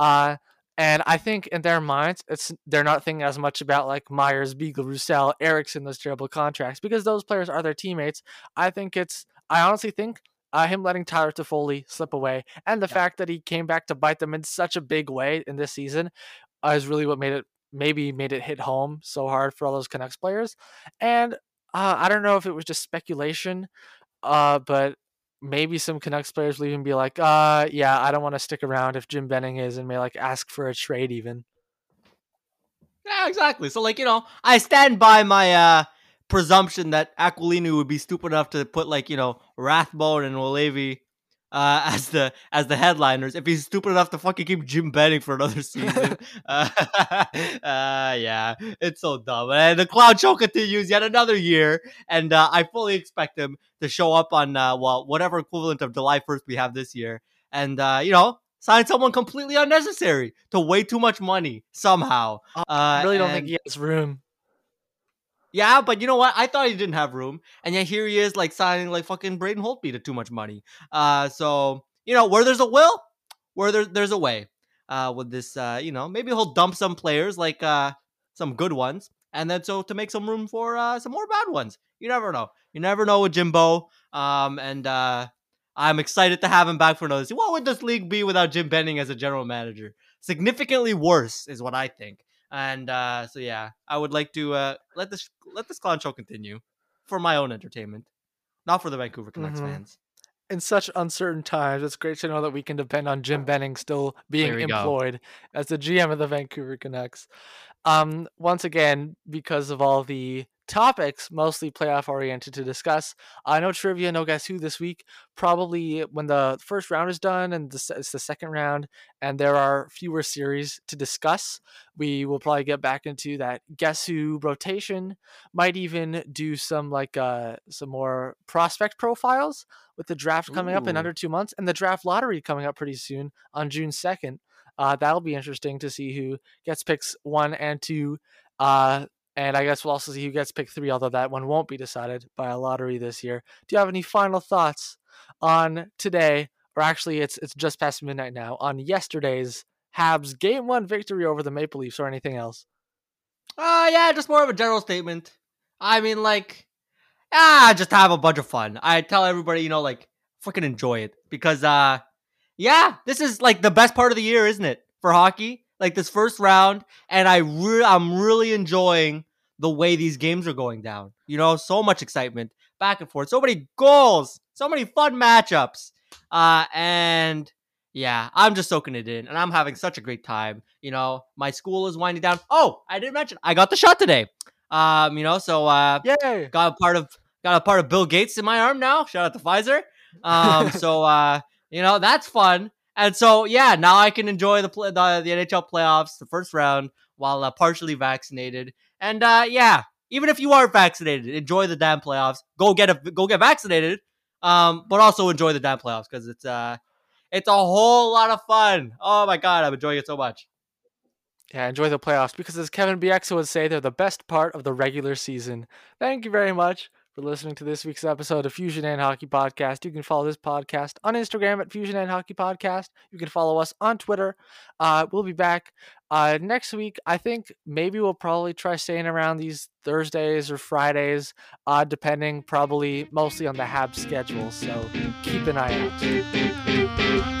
Uh, and I think in their minds, it's they're not thinking as much about like Myers, Beagle, Roussel, Erickson, those terrible contracts, because those players are their teammates. I think it's, I honestly think uh, him letting Tyler Toffoli slip away and the yeah. fact that he came back to bite them in such a big way in this season uh, is really what made it, maybe made it hit home so hard for all those Canucks players. And Uh, I don't know if it was just speculation, uh, but maybe some Canucks players will even be like, uh, yeah, I don't want to stick around if Jim Benning is, and may like ask for a trade even. Yeah, exactly. So like, you know, I stand by my uh, presumption that Aquilini would be stupid enough to put like, you know, Rathbone and Olevi uh, as the as the headliners if he's stupid enough to fucking keep Jim Benning for another season. uh, uh, yeah, it's so dumb. And the clown show continues yet another year, and uh, I fully expect him to show up on uh, well, whatever equivalent of July first we have this year, and uh, you know, sign someone completely unnecessary to way too much money somehow. Uh, I really don't and- think he has room. Yeah, but you know what? I thought he didn't have room, and yet here he is, like signing like fucking Braden Holtby to too much money. Uh, so you know, where there's a will, where there, there's a way. Uh, with this, uh, you know, maybe he'll dump some players, like uh, some good ones, and then so to make some room for uh, some more bad ones. You never know. You never know with Jimbo. Um, and uh, I'm excited to have him back for another season. What would this league be without Jim Benning as a general manager? Significantly worse, is what I think. And uh, so, yeah, I would like to uh, let this let this clown show continue for my own entertainment, not for the Vancouver Canucks mm-hmm. fans. In such uncertain times, it's great to know that we can depend on Jim Benning still being employed go. as the G M of the Vancouver Canucks. Um, once again, because of all the topics, mostly playoff-oriented, to discuss. Uh, no trivia, no guess who this week. Probably when the first round is done and the, it's the second round and there are fewer series to discuss, we will probably get back into that guess who rotation. Might even do some like uh, some more prospect profiles with the draft coming Ooh. up in under two months and the draft lottery coming up pretty soon on June second. Uh, that'll be interesting to see who gets picks one and two uh And I guess we'll also see who gets pick three, although that one won't be decided by a lottery this year. Do you have any final thoughts on today, or actually it's it's just past midnight now, on yesterday's Habs game one victory over the Maple Leafs, or anything else? Uh, yeah, just more of a general statement. I mean, like, ah, just have a bunch of fun. I tell everybody, you know, like, freaking enjoy it. Because, uh, yeah, this is, like, the best part of the year, isn't it, for hockey? Like, this first round, and I re- I'm really enjoying the way these games are going down. You know, so much excitement, back and forth, so many goals, so many fun matchups. Uh, and... Yeah, I'm just soaking it in, and I'm having such a great time. You know, my school is winding down. Oh, I didn't mention I got the shot today. Um, you know, so uh, Yay. got a part of got a part of Bill Gates in my arm now. Shout out to Pfizer. Um, so uh, you know, that's fun, and so yeah, now I can enjoy the play, the, the N H L playoffs, the first round, while uh, partially vaccinated. And uh, yeah, even if you aren't vaccinated, enjoy the damn playoffs. Go get a go get vaccinated, um, but also enjoy the damn playoffs because it's uh. It's a whole lot of fun. Oh, my God. I'm enjoying it so much. Yeah, enjoy the playoffs because, as Kevin Bieksa would say, they're the best part of the regular season. Thank you very much for listening to this week's episode of Fusion and Hockey Podcast. You can follow this podcast on Instagram at Fusion and Hockey Podcast. You can follow us on Twitter. Uh, we'll be back uh, next week. I think maybe we'll probably try staying around these Thursdays or Fridays, uh, depending probably mostly on the Habs schedule. So keep an eye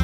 out.